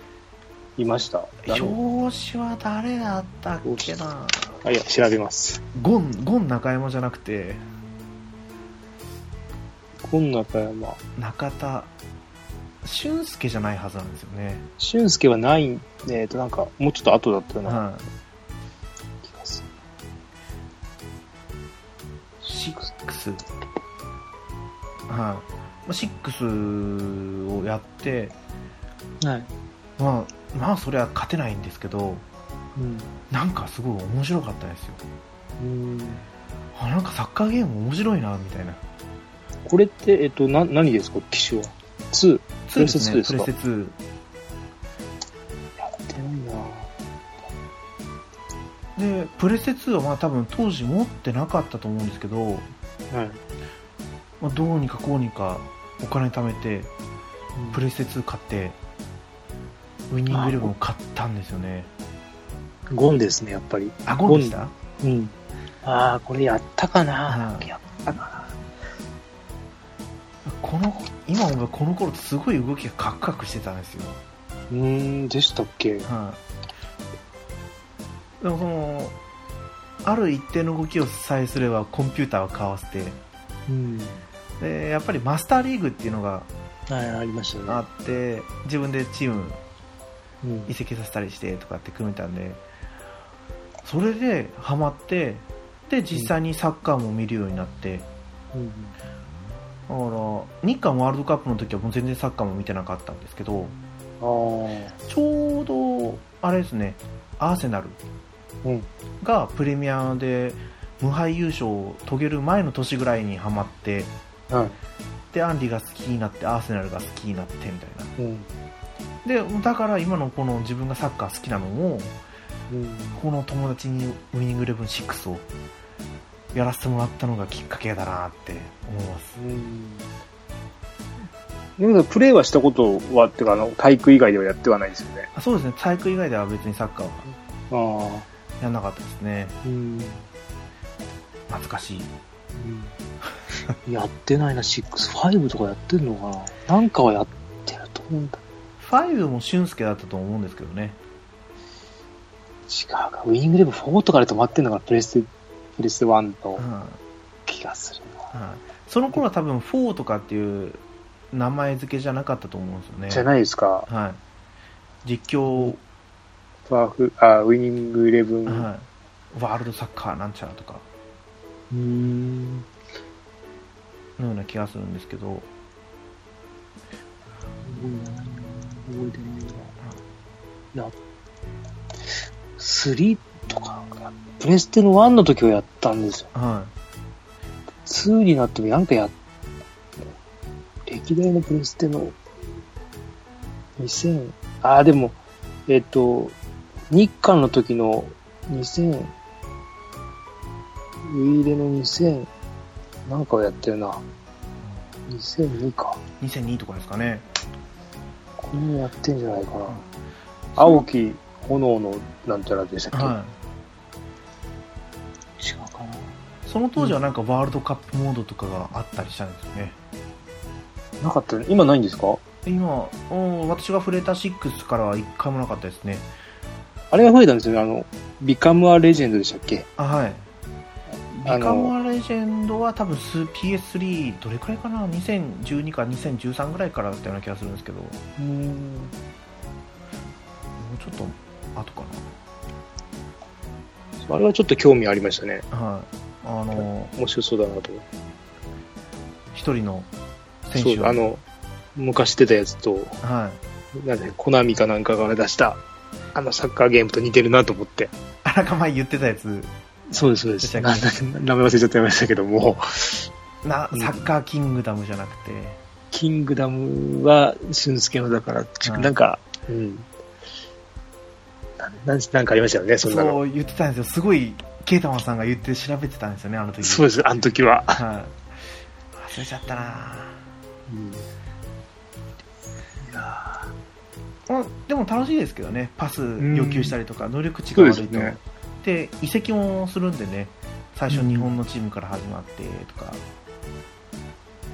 いました。表紙は誰だったっけな。あ、いや、調べます。ゴン中山じゃなくて、ゴン中山、中田俊介じゃないはずなんですよね。俊介はない。なんかもうちょっと後だったような、はあ、気がする。6、はい、6をやって、はい、まあそれは勝てないんですけど、うん、なんかすごい面白かったですよ。あ、なんかサッカーゲーム面白いなみたいな。これって、何ですか、機種は。2ですね。プレス2ですか。プレス2。やってないな。で、プレス2はまあ多分当時持ってなかったと思うんですけど、はい、まあ、どうにかこうにかお金貯めて、うん、プレス2買って、ウィニングイレブンを買ったんですよね。ゴンですね、やっぱり。あ、ゴンでした。うん。ああ、これやったかな。やったかな。今思えばこの頃ってすごい動きがカクカクしてたんですよ。でしたっけ。はい。でもそのある一定の動きをさえすればコンピューターをかわせて、うん、でやっぱりマスターリーグっていうのがありましたね。あって自分でチーム移籍させたりしてとかって組めたんで、それでハマって、で実際にサッカーも見るようになって。うんうん、だから日韓ワールドカップの時はもう全然サッカーも見てなかったんですけど、あ、ちょうどあれですね、アーセナルがプレミアで無敗優勝を遂げる前の年ぐらいにハマって、うん、でアンリが好きになって、アーセナルが好きになってみたいな、うん、でだから今のこの自分がサッカー好きなのを、うん、この友達にウィニングイレブン6をやらせてもらったのがきっかけだなって思います。うん、プレーはしたことはってか、体育以外ではやってはないですよね。あ、そうですね、体育以外では別にサッカーはやんなかったですね。うん、懐かしい。うん、やってないな。5とかやってんのかな。なんかはやってると思うんだ。5も俊介だったと思うんですけどね。違うか、ウィニングイレブン4とかで止まってんのかな、プレス1と気がするな。うんうん、その頃は多分4とかっていう名前付けじゃなかったと思うんですよね。じゃないですか。はい。実況ウィニングイレブン、はい、ワールドサッカーなんちゃらとかのような気がするんですけど、3とかプレステの1の時はやったんですよ。はい、2になってもなんか歴代のプレステの2000、ああ、でも日韓の時の2000ウィーレの2000なんかをやってるな。2002か、2002とかですかね。これもやってんじゃないかな。青き炎のなんちゃらでしたっけ。はい、その当時はなんかワールドカップモードとかがあったりしたんですよね。なかったね。今ないんですか。今、私が触れた6からは一回もなかったですね。あれが増えたんですよね。ビカムアレジェンドでしたっけ。あ、はい。ビカムアレジェンドは多分 PS3 どれくらいかな、2012か2013ぐらいからだったような気がするんですけど、もうちょっと後かな。あれはちょっと興味ありましたね。はい、面白そうだなと。一人の選手が昔出たやつと、はい、なんでコナミかなんかが出したサッカーゲームと似てるなと思って。あらか前言ってたやつ。そうですそうです。名前忘れちゃってましたけどもな、サッカーキングダムじゃなくて、キングダムは俊介のだから、はい、なんか、うん、なんかありましたよね。そんなのそう言ってたんですよ。すごいケイタマンさんが言って調べてたんですよね、あの時。そうです、あの時は、はい、忘れちゃったな、うん、でも楽しいですけどね。パス要求したりとか、能力値が悪いと、そうですね。で移籍もするんでね、最初日本のチームから始まってとか、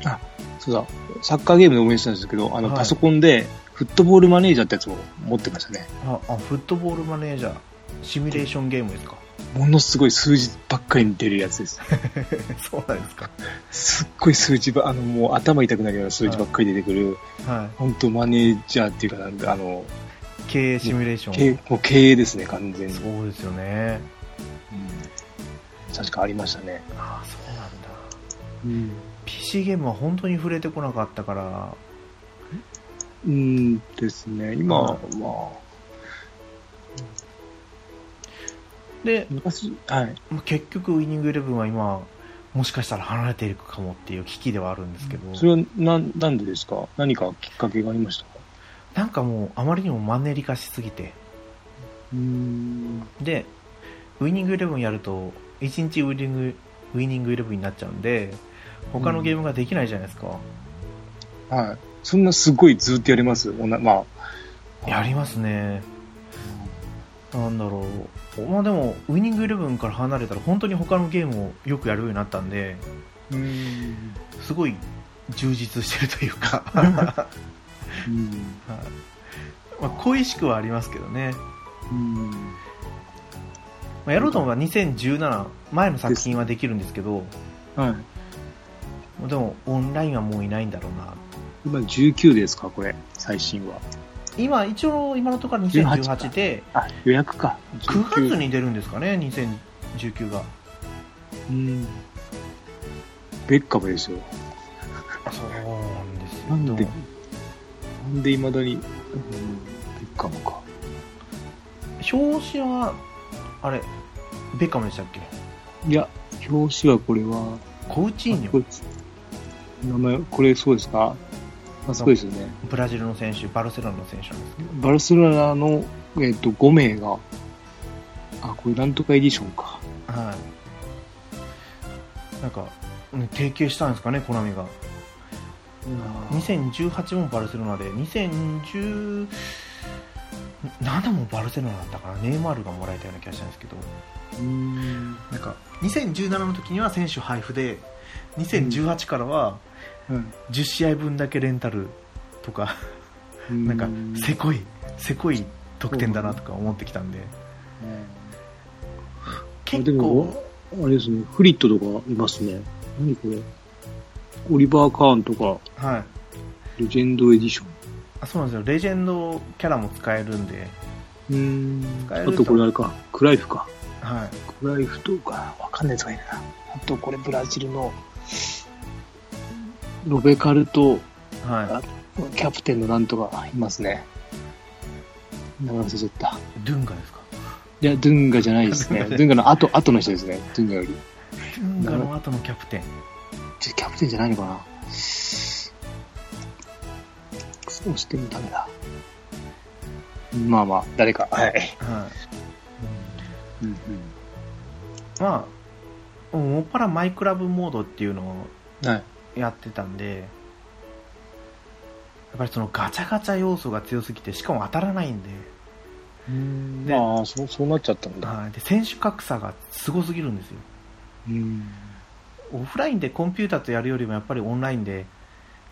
うん、あ、そうだ、サッカーゲームで思い出したんですけど、はい、パソコンでフットボールマネージャーってやつを持ってましたね。フットボールマネージャー、シミュレーションゲームですか。ものすごい数字ばっかりに出るやつですそうなんですか。すっごい数字ば、もう頭痛くなるような数字ばっかり出てくる、はい、本当マネージャーっていうか、なんか経営シミュレーション、もう経営ですね、完全に。そうですよね、うん、確かありましたね。ああ、そうなんだ、うん、PC ゲームは本当に触れてこなかったから、うんですね、今は、うん、まあで、はい、結局ウイニングイレブンは今もしかしたら離れていくかもっていう危機ではあるんですけど。それはなんでですか。何かきっかけがありましたか。なんかもうあまりにもマンネリ化しすぎて、でウイニングイレブンやると1日ウイニングイレブンになっちゃうんで、他のゲームができないじゃないですか、うん、はい。そんなすごいずっとやります。まあ、やりますね。なんだろう、まあ、でもウイニングイレブンから離れたら本当に他のゲームをよくやるようになったんで、すごい充実してるというかうん、まあ、恋しくはありますけどね、うん、まあ、やろうと思えば2017前の作品はできるんですけど、はい、でもオンラインはもういないんだろうな。今19ですか、これ最新は。今一応今のところ2018で、あ、予約か、9月に出るんですかね、2019が。ベッカムですよ。そうなんですよ。なんでいまだに、ベッカムか。表紙はあれベッカムでしたっけ。いや、表紙はこれはコウチーニョ。名前これそうですか。そうですね、ブラジルの選手、バルセロナの選手なんですけど、バルセロナの、5名が、あ、これなんとかエディションか、はい、なんか、ね、提携したんですかね、コナミが。2018もバルセロナで、2017もバルセロナだったかな、ネイマールがもらえたような気がしたんですけど、なんか2017の時には選手配布で、2018からは、10試合分だけレンタルとかなんかせこい得点だなとか思ってきたんで、結構あれですね。フリットとかいますね。何これ、オリバー・カーンとか、はい、レジェンドエディション。あ、そうなんですよ、レジェンドキャラも使えるんで。使えると、あとこれあれか、クライフか、はい、クライフとかわかんないやつがいるな。あとこれブラジルのロベカルと、はい、キャプテンのなんとかいますね。名前忘れちゃった。ドゥンガですか。いや、ドゥンガじゃないですね。ドゥンガの後の人ですね。ドゥンガより。ドゥンガの後のキャプテン。キャプテンじゃないのかな。そうしてもダメだ。まあまあ誰か、はい。はい。うんうん。まあもっぱらマイクラブモードっていうのを。はい。やってたんで、やっぱりそのガチャガチャ要素が強すぎて、しかも当たらないんで、で、まあそうなっちゃったんだ。はい、で選手格差がすごすぎるんですよ。オフラインでコンピューターとやるよりもやっぱりオンラインで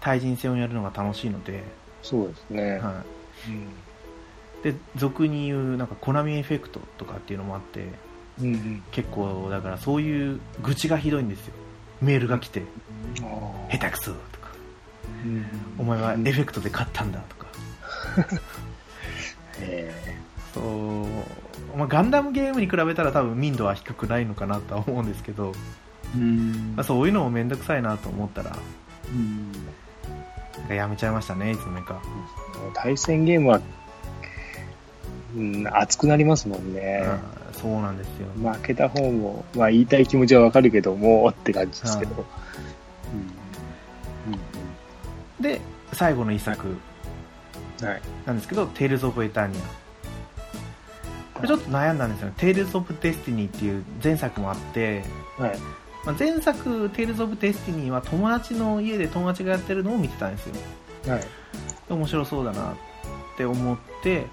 対人戦をやるのが楽しいので。そうですね。はい。で俗に言うなんかコナミエフェクトとかっていうのもあって、結構だからそういう愚痴がひどいんですよ。メールが来て、下手くそとか、お前はエフェクトで勝ったんだとかそう、まあ、ガンダムゲームに比べたら多分民度は低くないのかなとは思うんですけど、うん、そういうのもめんどくさいなと思ったら、うん、なんかやめちゃいましたね、いつの間にか。対戦ゲームは、うん、熱くなりますもんね。そうなんですよ。負けた方も、まあ、言いたい気持ちはわかるけどもって感じですけど、うんうん、で最後の一作なんですけど、はい、テイルズ・オブ・エターニア、これちょっと悩んだんですよね。テイルズ・オブ・デスティニーっていう前作もあって、はい、まあ、前作テイルズ・オブ・デスティニーは友達の家で友達がやってるのを見てたんですよ、はい、面白そうだなって思って、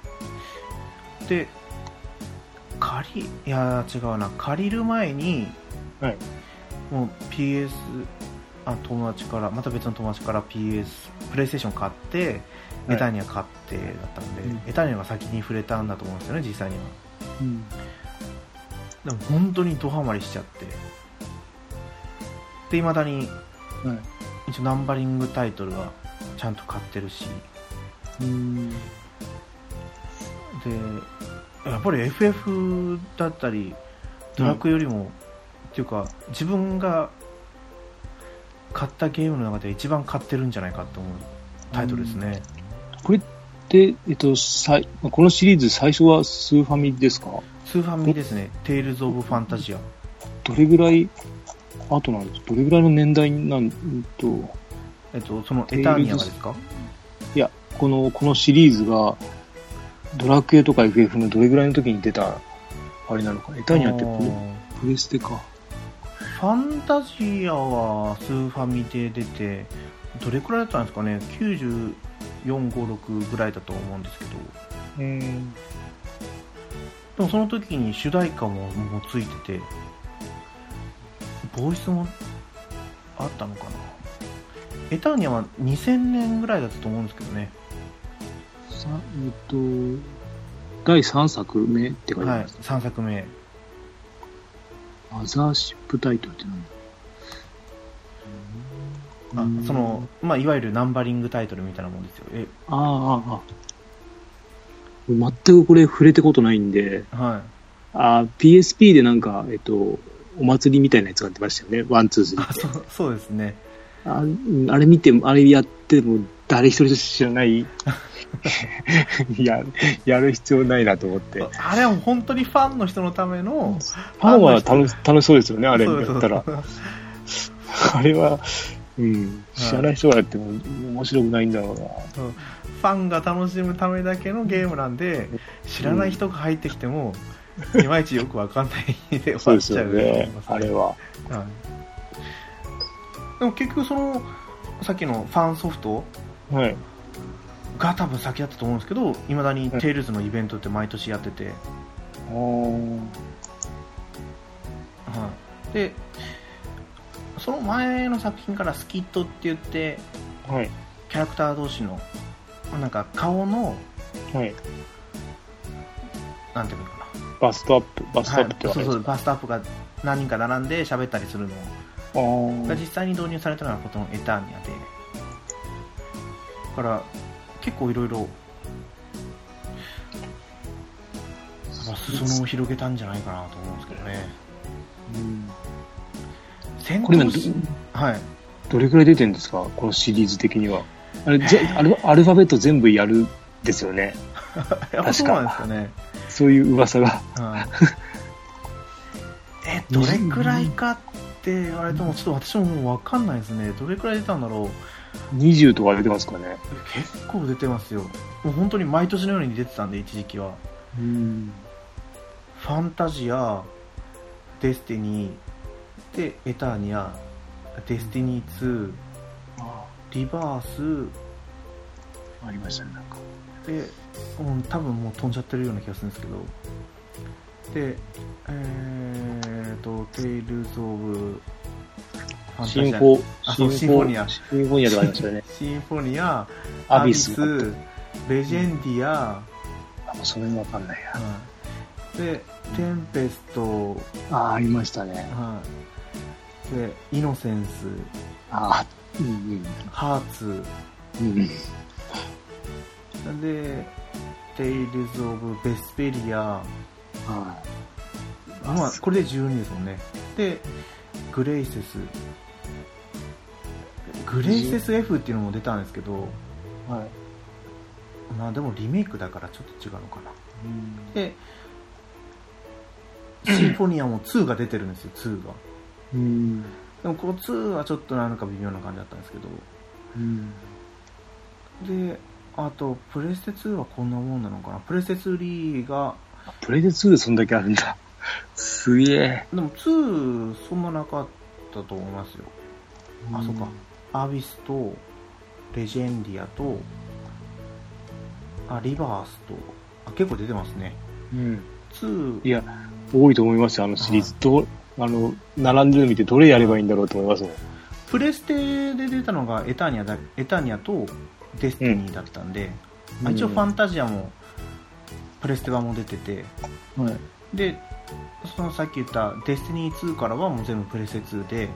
で借りる前に、はい、もう PS、 友達から、また別の友達から PS プレイステーション買って、はい、エターニア買ってだったんで、うん、エターニアが先に触れたんだと思うんですよね、実際には、うん、でも本当にドハマりしちゃって、で未だに、はい、一応ナンバリングタイトルはちゃんと買ってるし、うん、でやっぱり FF だったりドラクエよりも、うん、っていうか自分が買ったゲームの中で一番買ってるんじゃないかと思うタイトルですね、うん、これって、このシリーズ最初はスーファミですか？スーファミですね。テイルズ・オブ・ファンタジア。どれぐらい後なんですか？どれぐらいの年代なんそのエターニアがですか？いや、このシリーズがドラクエとか FF のどれぐらいの時に出たあれなのか。エターニアってプレステか。ファンタジアはスーファミで出て、どれくらいだったんですかね、94、56ぐらいだと思うんですけど、でもその時に主題歌ももうついてて、ボイスもあったのかな。エターニアは2000年ぐらいだったと思うんですけどね。第3作目って書いてありますね。はい、3作目。マザーシップタイトルって何だ？まあ、いわゆるナンバリングタイトルみたいなもんですよ。全くこれ触れたことないんで、はい、PSP でなんか、お祭りみたいなやつが出ましたよね。ワンツースリーって。そうですね。あれ見ても、あれやっても誰一人知らない。やる必要ないなと思って、あれは本当にファンの人のための、ファンは楽しそうですよね、あれやったら。あれは、うん、知らない人がやっても面白くないんだろうな。そう、ファンが楽しむためだけのゲームなんで、知らない人が入ってきても、うん、いまいちよく分かんないで終わっちゃう、ね、あれは、はい、でも結局さっきのファンソフト、はいが多分先だったと思うんですけど、いまだにテイルズのイベントって毎年やってて、はい、でその前の作品からスキットって言って、はい、キャラクター同士のなんか顔の、はい、なんていうのかな、バストアップって、はい、そうバストアップが何人か並んで喋ったりするのが実際に導入されたのがこのエターニアで、だから結構いろいろ裾野を広げたんじゃないかなと思うんですけどね、うん、戦闘、はい、どれくらい出てるんですか、このシリーズ的には。あれアルファベット全部やるですよね。確かそうなんですかね、そういう噂が、はい、どれくらいかって言われてもちょっと私も分かんないですね。どれくらい出たんだろう。20とか出てますかね。結構出てますよ。もう本当に毎年のように出てたんで、一時期は。ファンタジア、デスティニー、でエターニア、デスティニー2、リバースありましたね、なんか。で、多分もう飛んじゃってるような気がするんですけど。で、テイルズ・オブシンフォニアでありましたよね。シンフォニア、アビス、レジェンディア、もうそれもわかんないや、うん、で、テンペスト、ありましたね、うん、で、イノセンス、うんうん、ハーツ、うん、で、テイルズ・オブ・ベスペリア、これで12ですもんね。でグレイセス F っていうのも出たんですけど、はい、まあでもリメイクだからちょっと違うのかな。うんでシンフォニアも2が出てるんですよ、2が。うんでもこの2はちょっとなんか微妙な感じだったんですけど、うんであとプレステ2はこんなもんなのかな。プレステ3がプレステ2でそんだけあるんだすげえ。でも2そんななかったと思いますよ。あ、そっか。アビスとレジェンディアとあリバースとあ結構出てますね。うん2いや多いと思いますよ、あのシリーズ。あの並んでる見てどれやればいいんだろうと思いますね。プレステで出たのがエターニアとデスティニーだったんで、うん、一応ファンタジアもプレステ版も出てて、はい、でそのさっき言ったデスティニー2からはもう全部プレステ2で、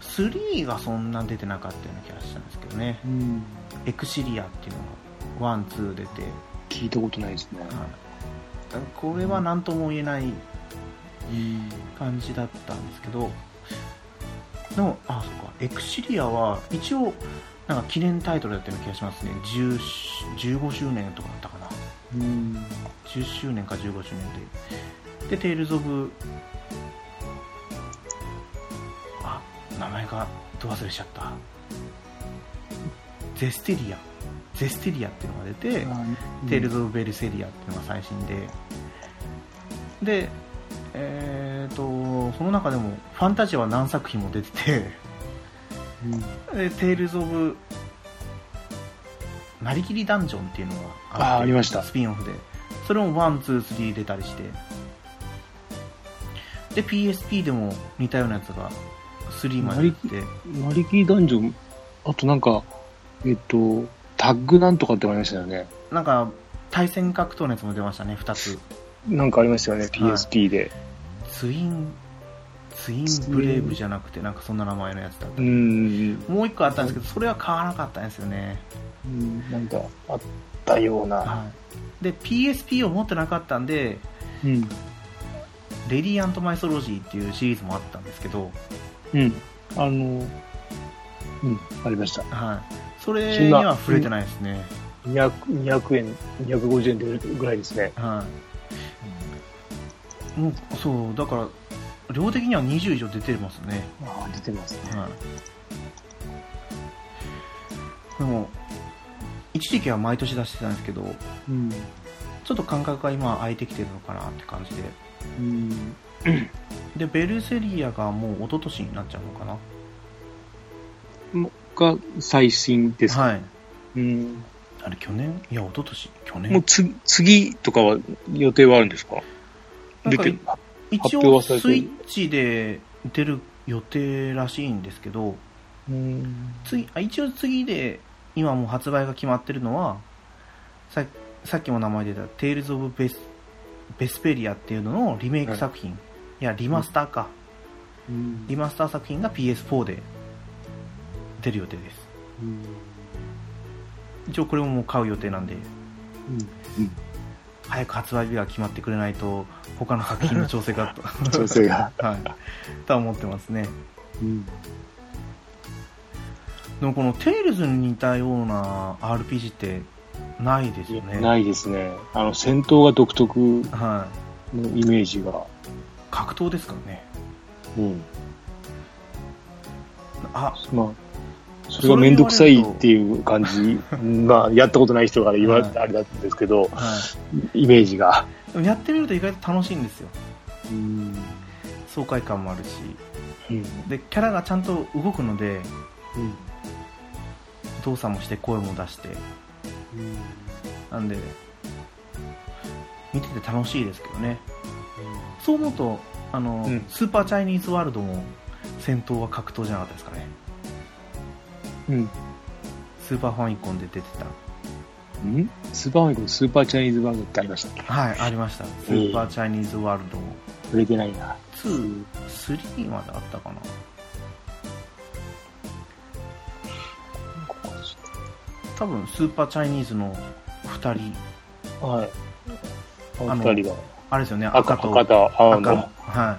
3がそんな出てなかったような気がしたんですけどね、うん、エクシリアっていうのが1、2出て聞いたことないですね、はい。これは何とも言えない感じだったんですけど、でもあそうかエクシリアは一応なんか記念タイトルだったような気がしますね。15周年とかだったかな、うん10周年か15周年でテイルズ・オブあ名前がど忘れしちゃったゼステリアっていうのが出て、うん、テイルズ・オブ・ベルセリアっていうのが最新でその中でもファンタジアは何作品も出てて、うん、でテイルズ・オブ・なりきりダンジョンっていうのがありました、スピンオフで。それも 1,2,3 出たりして、で PSP でも似たようなやつが3まで出て、なりきりダンジョン、あとなんかタッグなんとかってありましたよね。なんか対戦格闘のやつも出ましたね、2つ。なんかありましたよね、PSP で。ツインブレイブじゃなくて、なんかそんな名前のやつだった。もう1個あったんですけど、それは買わなかったんですよね。なんかあったような。はい、で、PSP を持ってなかったんで、うん、レディアント・マイソロジーっていうシリーズもあったんですけど、うん、ありました。はい。それには触れてないですね。200円、250円で売るぐらいですね。はい、もうそうだから量的には20以上出てますね。ああ出てますね。はい、でも一時期は毎年出してたんですけど、うん、ちょっと感覚が今空いてきてるのかなって感じで。うん、でベルセリアがもう一昨年になっちゃうのかな。が最新ですか、はい、うんあれ去年いや一昨年去年もう次とかは予定はあるんですか。なんか一応スイッチで出る予定らしいんですけど、うん一応次で今もう発売が決まってるのはさっきも名前出たテイルズ・オブ・ベスペリアっていうののリメイク作品、はい、いやリマスターか、うん、リマスター作品が PS4 で出る予定です。一応これももう買う予定なんで、うんうん、早く発売日が決まってくれないと他の作品の調整がはい、とは思ってますね、うん、でもこのテイルズに似たような RPG ってないですよね。ないですね。あの戦闘が独特のイメージが、はい、格闘ですからね、うん、あまあそれがめんどくさいっていう感じまあやったことない人から言われてあれだったんですけど、はいはい、イメージがでもやってみると意外と楽しいんですよ。うん爽快感もあるし、うん、でキャラがちゃんと動くので、うん、動作もして声も出して、うん、なんで見てて楽しいですけどね、うん、そう思うとうん、スーパーチャイニーズワールドも戦闘は格闘じゃなかったですかね。うん、スーパーファミコンで出てた。スーパーファミコン、スーパーチャイニーズワールドってありましたっけ。はい、ありました。スーパーチャイニーズワールド。触れてないな。2、3まであったかな。多分スーパーチャイニーズの2人。はい。2人が。あれですよね。赤と赤と青の。はい。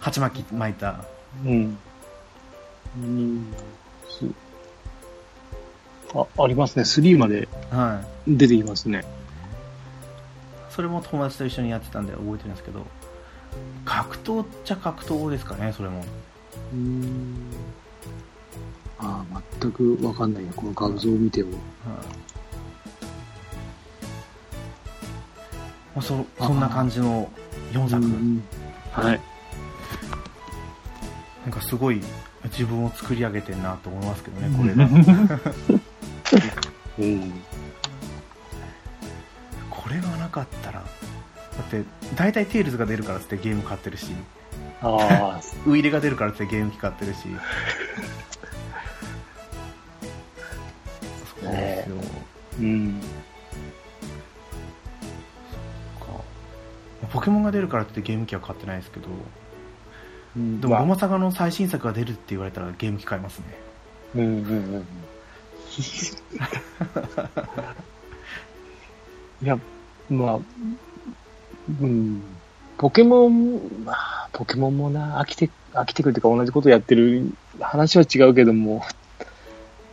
鉢巻き巻いた。うん。うん。ありますね。3まで出てきますね、はい。それも友達と一緒にやってたんで覚えてるんですけど、格闘っちゃ格闘ですかね、それも。ああ、全く分かんないよ、この画像を見ても。まあ、そんな感じの4作。はい。なんかすごい自分を作り上げてるなと思いますけどね、これが。うん、これがなかったら、だって大体テイルズが出るからってゲーム買ってるし、あウイレが出るからってゲーム機買ってるし。そうですよ。うん。ポケモンが出るからってゲーム機は買ってないですけど、うん、でもゴマサガの最新作が出るって言われたらゲーム機買いますね。うんうんうん。いや、まあ、うん、ポケモンもな、飽きてくるというか同じことやってる話は違うけども、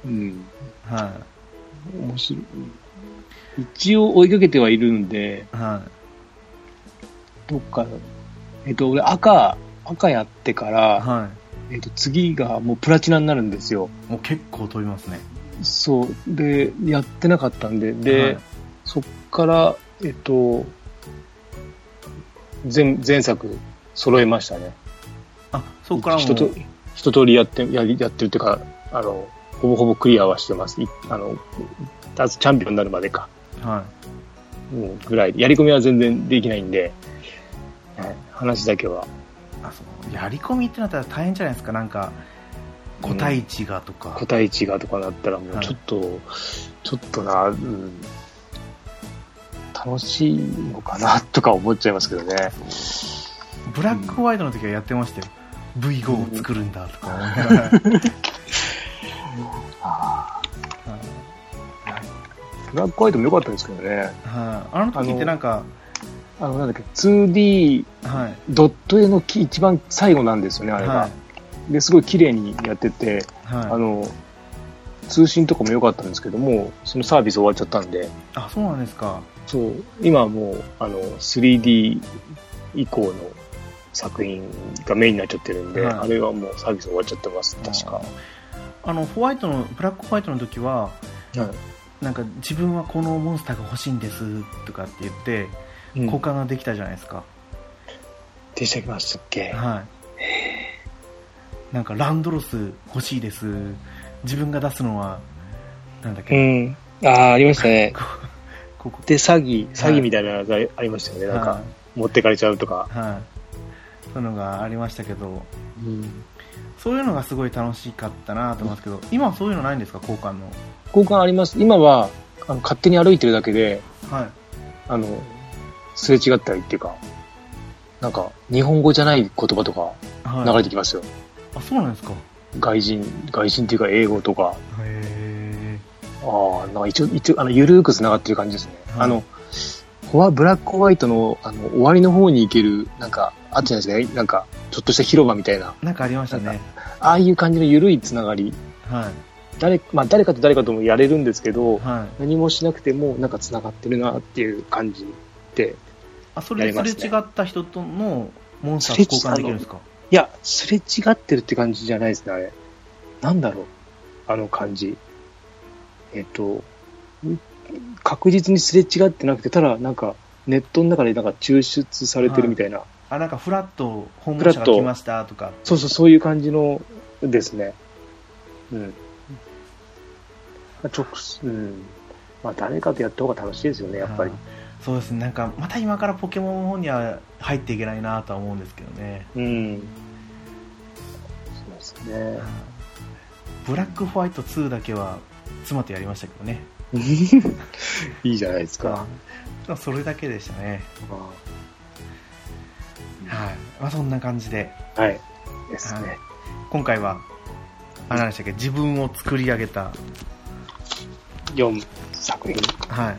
うん、はい、面白い。一応追いかけてはいるんで、はい。どっか、俺赤やってから、はい、次がもうプラチナになるんですよ。もう結構飛びますね。そう。で、やってなかったんで、で、はい、そっから、前作揃えましたね。あ、そっからも一通りやってるっていうか、ほぼほぼクリアはしてます。チャンピオンになるまでか。はい。もうぐらい。やり込みは全然できないんで、話だけは。あ、そう。やり込みってなったら大変じゃないですか。なんか個体値がとか、個体値がとかなったらもうちょっとな、うん、楽しいのかなとか思っちゃいますけどね。ブラックワイドの時はやってましたよ。V5 を作るんだとか。ブラックワイドも良かったですけどね。はい。あの時ってなんか。なんだっけ、2D ドット絵の一番最後なんですよね、あれが。はい、ですごい綺麗にやってて、はい、通信とかも良かったんですけども、そのサービス終わっちゃったんで。あ、そうなんですか。そう、今はもう、3D 以降の作品がメインになっちゃってるんで、はい、あれはもうサービス終わっちゃってます、確か。ブラックホワイトの時は、はい、なんか自分はこのモンスターが欲しいんですとかって言って、交換ができたじゃないですか。でしたきましたっけ。はい。なんかランドロス欲しいです。自分が出すのはなんだっけ。うん。ありましたね。こで詐欺みたいなのがありましたよね。はい、なんか持ってかれちゃうとか。はい。そういうのがありましたけど、うん、そういうのがすごい楽しかったなと思いますけど、今はそういうのないんですか、交換の。交換あります。今は勝手に歩いてるだけで、はい。すれ違ったりっていうか、なんか日本語じゃない言葉とか流れてきますよ。はい、あ、そうなんですか。外人っていうか英語とか。へー。ああ、なんか一応ゆるーく繋がってる感じですね。はい、ブラックホワイトの終わりの方に行けるなんかあったじゃないですか。なんかちょっとした広場みたいな。なんかありましたね。ああいう感じのゆるいつながり。はい。誰かと誰かともやれるんですけど、はい、何もしなくてもなんか繋がってるなっていう感じ。それ違った人とのモンスターと交換できるんですか？いや、すれ違ってるって感じじゃないですね、あれ。なんだろう、あの感じ。確実にすれ違ってなくて、ただ、なんか、ネットの中でなんか抽出されてるみたいな。あ、なんか、フラッと訪問者が来ましたとか。そういう感じのですね。うん。まあ、誰かとやった方が楽しいですよね、やっぱり。そうですね、なんかまた今からポケモンの方には入っていけないなとは思うんですけどね。うん。そうですね。ブラックホワイト2だけは妻とやりましたけどね。いいじゃないですか。それだけでしたね。はい。まあそんな感じで。はい。ですね。はい、今回は何でしたっけ、自分を作り上げた4作品。はい。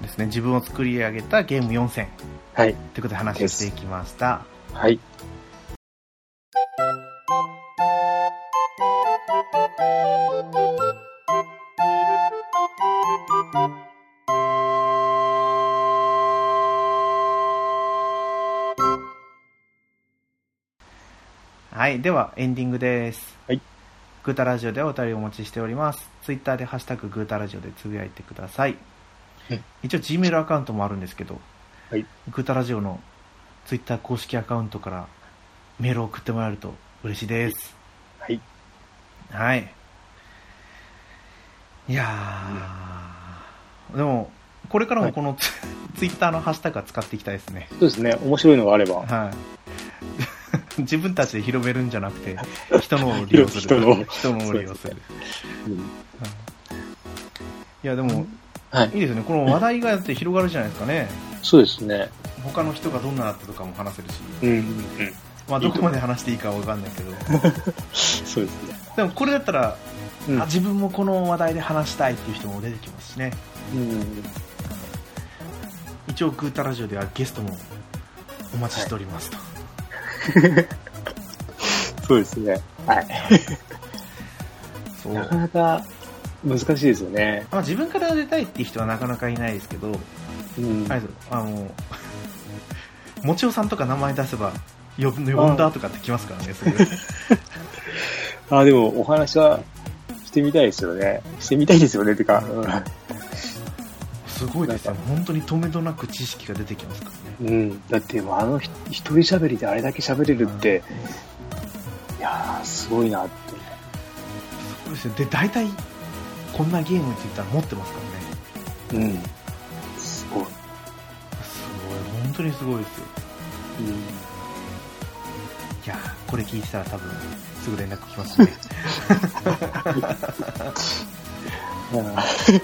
ですね、自分を作り上げたゲーム4選、はい、ということで話をしていきました。はい。はい、ではエンディングです。はい。グータラジオではお便りをお持ちしております。ツイッターでハッシュタググータラジオでつぶやいてください。うん、一応 Gmail アカウントもあるんですけど、はい、グータラジオのツイッター公式アカウントからメールを送ってもらえると嬉しいです。はい。はい。いやー、でもこれからもこの、はい、ツイッターのハッシュタグは使っていきたいですね。そうですね。面白いのがあれば。はい。自分たちで広めるんじゃなくて人のを利用する人のを利用する、うんうん、いやでも、はい、いいですねこの話題が広がるじゃないですかねそうですね他の人がどんなだったとかも話せるし、うんうんまあ、どこまで話していいか分かんないけどそうですねでもこれだったら、うん、自分もこの話題で話したいっていう人も出てきますしね、うん、一応グータラジオではゲストもお待ちしておりますと、はいそうですね。はい。そうなかなか難しいですよね。まあ、自分から出たいって人はなかなかいないですけど、うん、もちおさんとか名前出せば呼んだとかって来ますからね。あでもお話はしてみたいですよね。してみたいですよねってか。すごいですよ。本当に止めどなく知識が出てきますからね。うん。だってもう一人喋りであれだけ喋れるって、うん、いやーすごいなって。そうですね。で大体こんなゲームって言ったら持ってますからね。うん。すごい。すごい本当にすごいですよ。うん。いやーこれ聞いてたら多分すぐ連絡来ますね。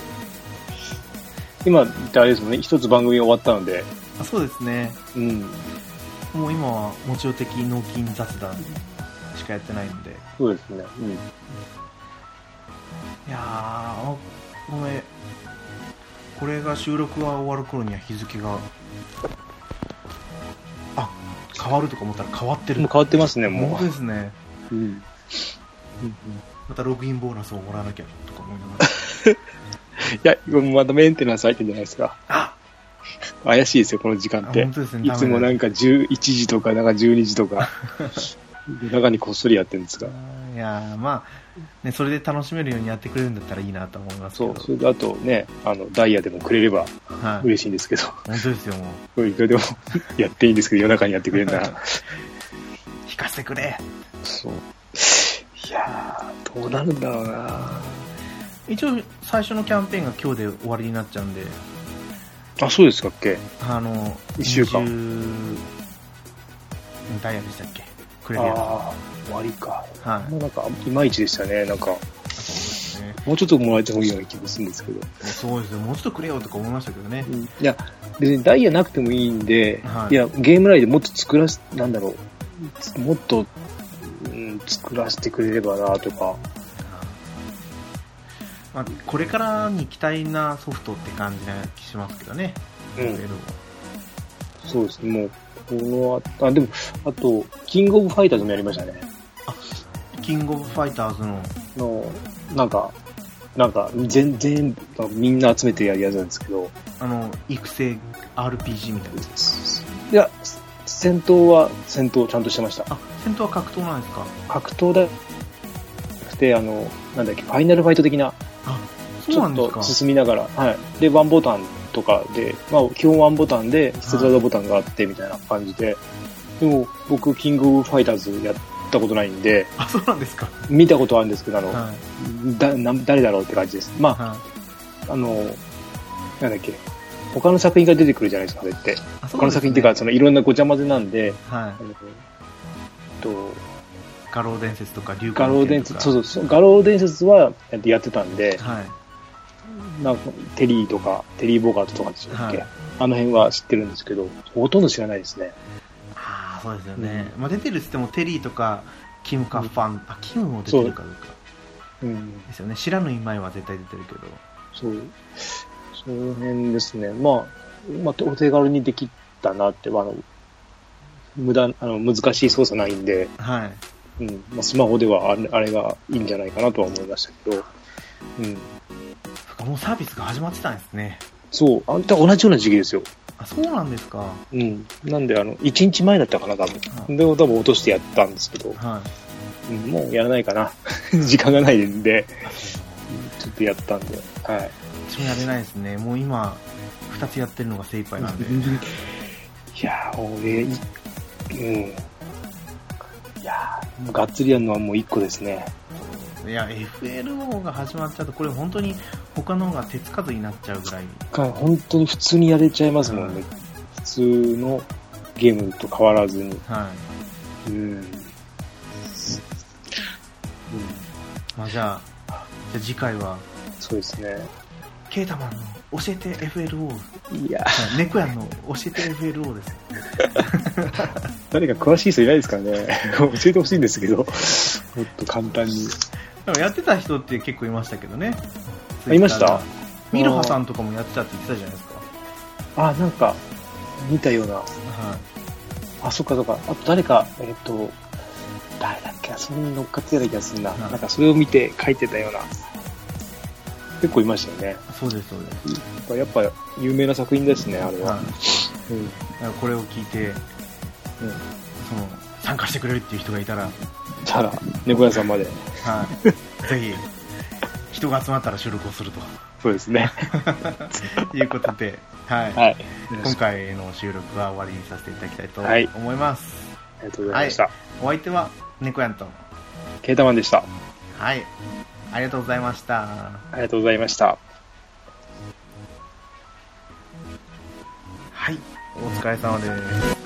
今ってあれですもんね、一つ番組終わったので。あそうですね。うん。もう今は、もちろん的納金雑談しかやってないので。そうですね。うん。いやー、ごめん。これが収録が終わる頃には日付が、あ、変わるとか思ったら変わってる。もう変わってますね、もう。本当ですね。うん。うんうん、またログインボーナスをもらわなきゃとか思いながら。いや、またメンテナンス入ってるんじゃないですか。あ怪しいですよ、この時間って。本当ですね、いつもなんか11時とか、なんか12時とか、中にこっそりやってるんですが。いやまあ、ね、それで楽しめるようにやってくれるんだったらいいなと思いますけど。そう、それとあとね、ダイヤでもくれれば嬉しいんですけど。はい、本当ですよ、もう。いくらでもやっていいんですけど、夜中にやってくれるなら。引かせてくれ。そう。いやどうなるんだろうな。一応最初のキャンペーンが今日で終わりになっちゃうんで。あ、そうですかっけ。1週間ダイヤでしたっけくれるやつ。ああ、終わりか。はい。もうなんかいまいちでしたね。なんかそうですね。もうちょっともらえた方がいいような気がするんですけど。そうですね。もうちょっとくれよとか思いましたけどね。うん、いや別にダイヤなくてもいいんで、はい、いやゲーム内でもっとなんだろう、もっと、うん、作らせてくれればなとか。まあ、これからに期待なソフトって感じな気しますけどね。うん。そうですね。もうでもあとキングオブファイターズもやりましたね。あ、キングオブファイターズのなんか全部みんな集めてやるやつなんですけど。育成 RPG みたいな。いや戦闘ちゃんとしてました。あ、戦闘は格闘なんですか。格闘だ。でなんだっけファイナルファイト的な。あ、そうなんですか。ちょっと進みながら、はい、でワンボタンとかで、まあ、基本ワンボタンで必殺技ボタンがあってみたいな感じで、はい、でも僕キングオブファイターズやったことないんで。あ、そうなんですか。見たことあるんですけどはい、誰だろうって感じです。まあ、はい、なんだっけ他の作品が出てくるじゃないですかあれって。あ、そうですね。他の作品っていうかそのいろんなごちゃ混ぜなんで、はい、画廊伝説とか龍華の伝説とか。そうそう。画廊伝説はやってたんで、はい、なんかテリーとかテリー・ボガートとかでしたっけ、はい、あの辺は知ってるんですけどほとんど知らないですね。ああ、そうですよね、うん、まあ、出てるっつってもテリーとかキムカファン、うん、あ、キムも出てるかどうかですよね、うん、知らぬい前は絶対出てるけど、そうその辺ですね。まあ、お手軽にできたなって難しい操作ないんで、はい、うんまあ、スマホではあれがいいんじゃないかなとは思いましたけど、うん、そかもうサービスが始まってたんですね。そう、あんた同じような時期ですよ。あ、そうなんですか。うん、なんで1日前だったかな多分、はい、で多分落としてやったんですけど、はいうん、もうやらないかな時間がないんでちょっとやったんで、はい、私もやれないですね。もう今2つやってるのが精一杯なんでいや俺いやもうがっつりやるのはもう1個ですね。いや FLO が始まっちゃうとこれ本当に他の方が手つかずになっちゃうぐらい本当に普通にやれちゃいますもんね、うん、普通のゲームと変わらずに、はいうんうんまあ、じゃあ次回はそうですねケイタマンの教えて FLO いやネコヤンの教えて FLO です誰か詳しい人いないですからね教えてほしいんですけどもっと簡単にでもやってた人って結構いましたけどね。いました。ミルハさんとかもやってたって言ってたじゃないですか。あ、なんか見たような。はい、あ、そっかそっか。あと誰か誰だっけ、それに乗っかってた気がするな。なんかそれを見て書いてたような。結構いましたよね。そうですそうです。やっぱ有名な作品ですねあれは。うん、だからこれを聞いて、うん、その参加してくれるっていう人がいたら。たら猫屋さんまではいぜひ人が集まったら収録をするとそうですねということで、はいはい、今回の収録は終わりにさせていただきたいと思います、はい、ありがとうございました、はい、お相手は猫屋とケータマンでした。はい、ありがとうございました。ありがとうございました。はい、お疲れ様です。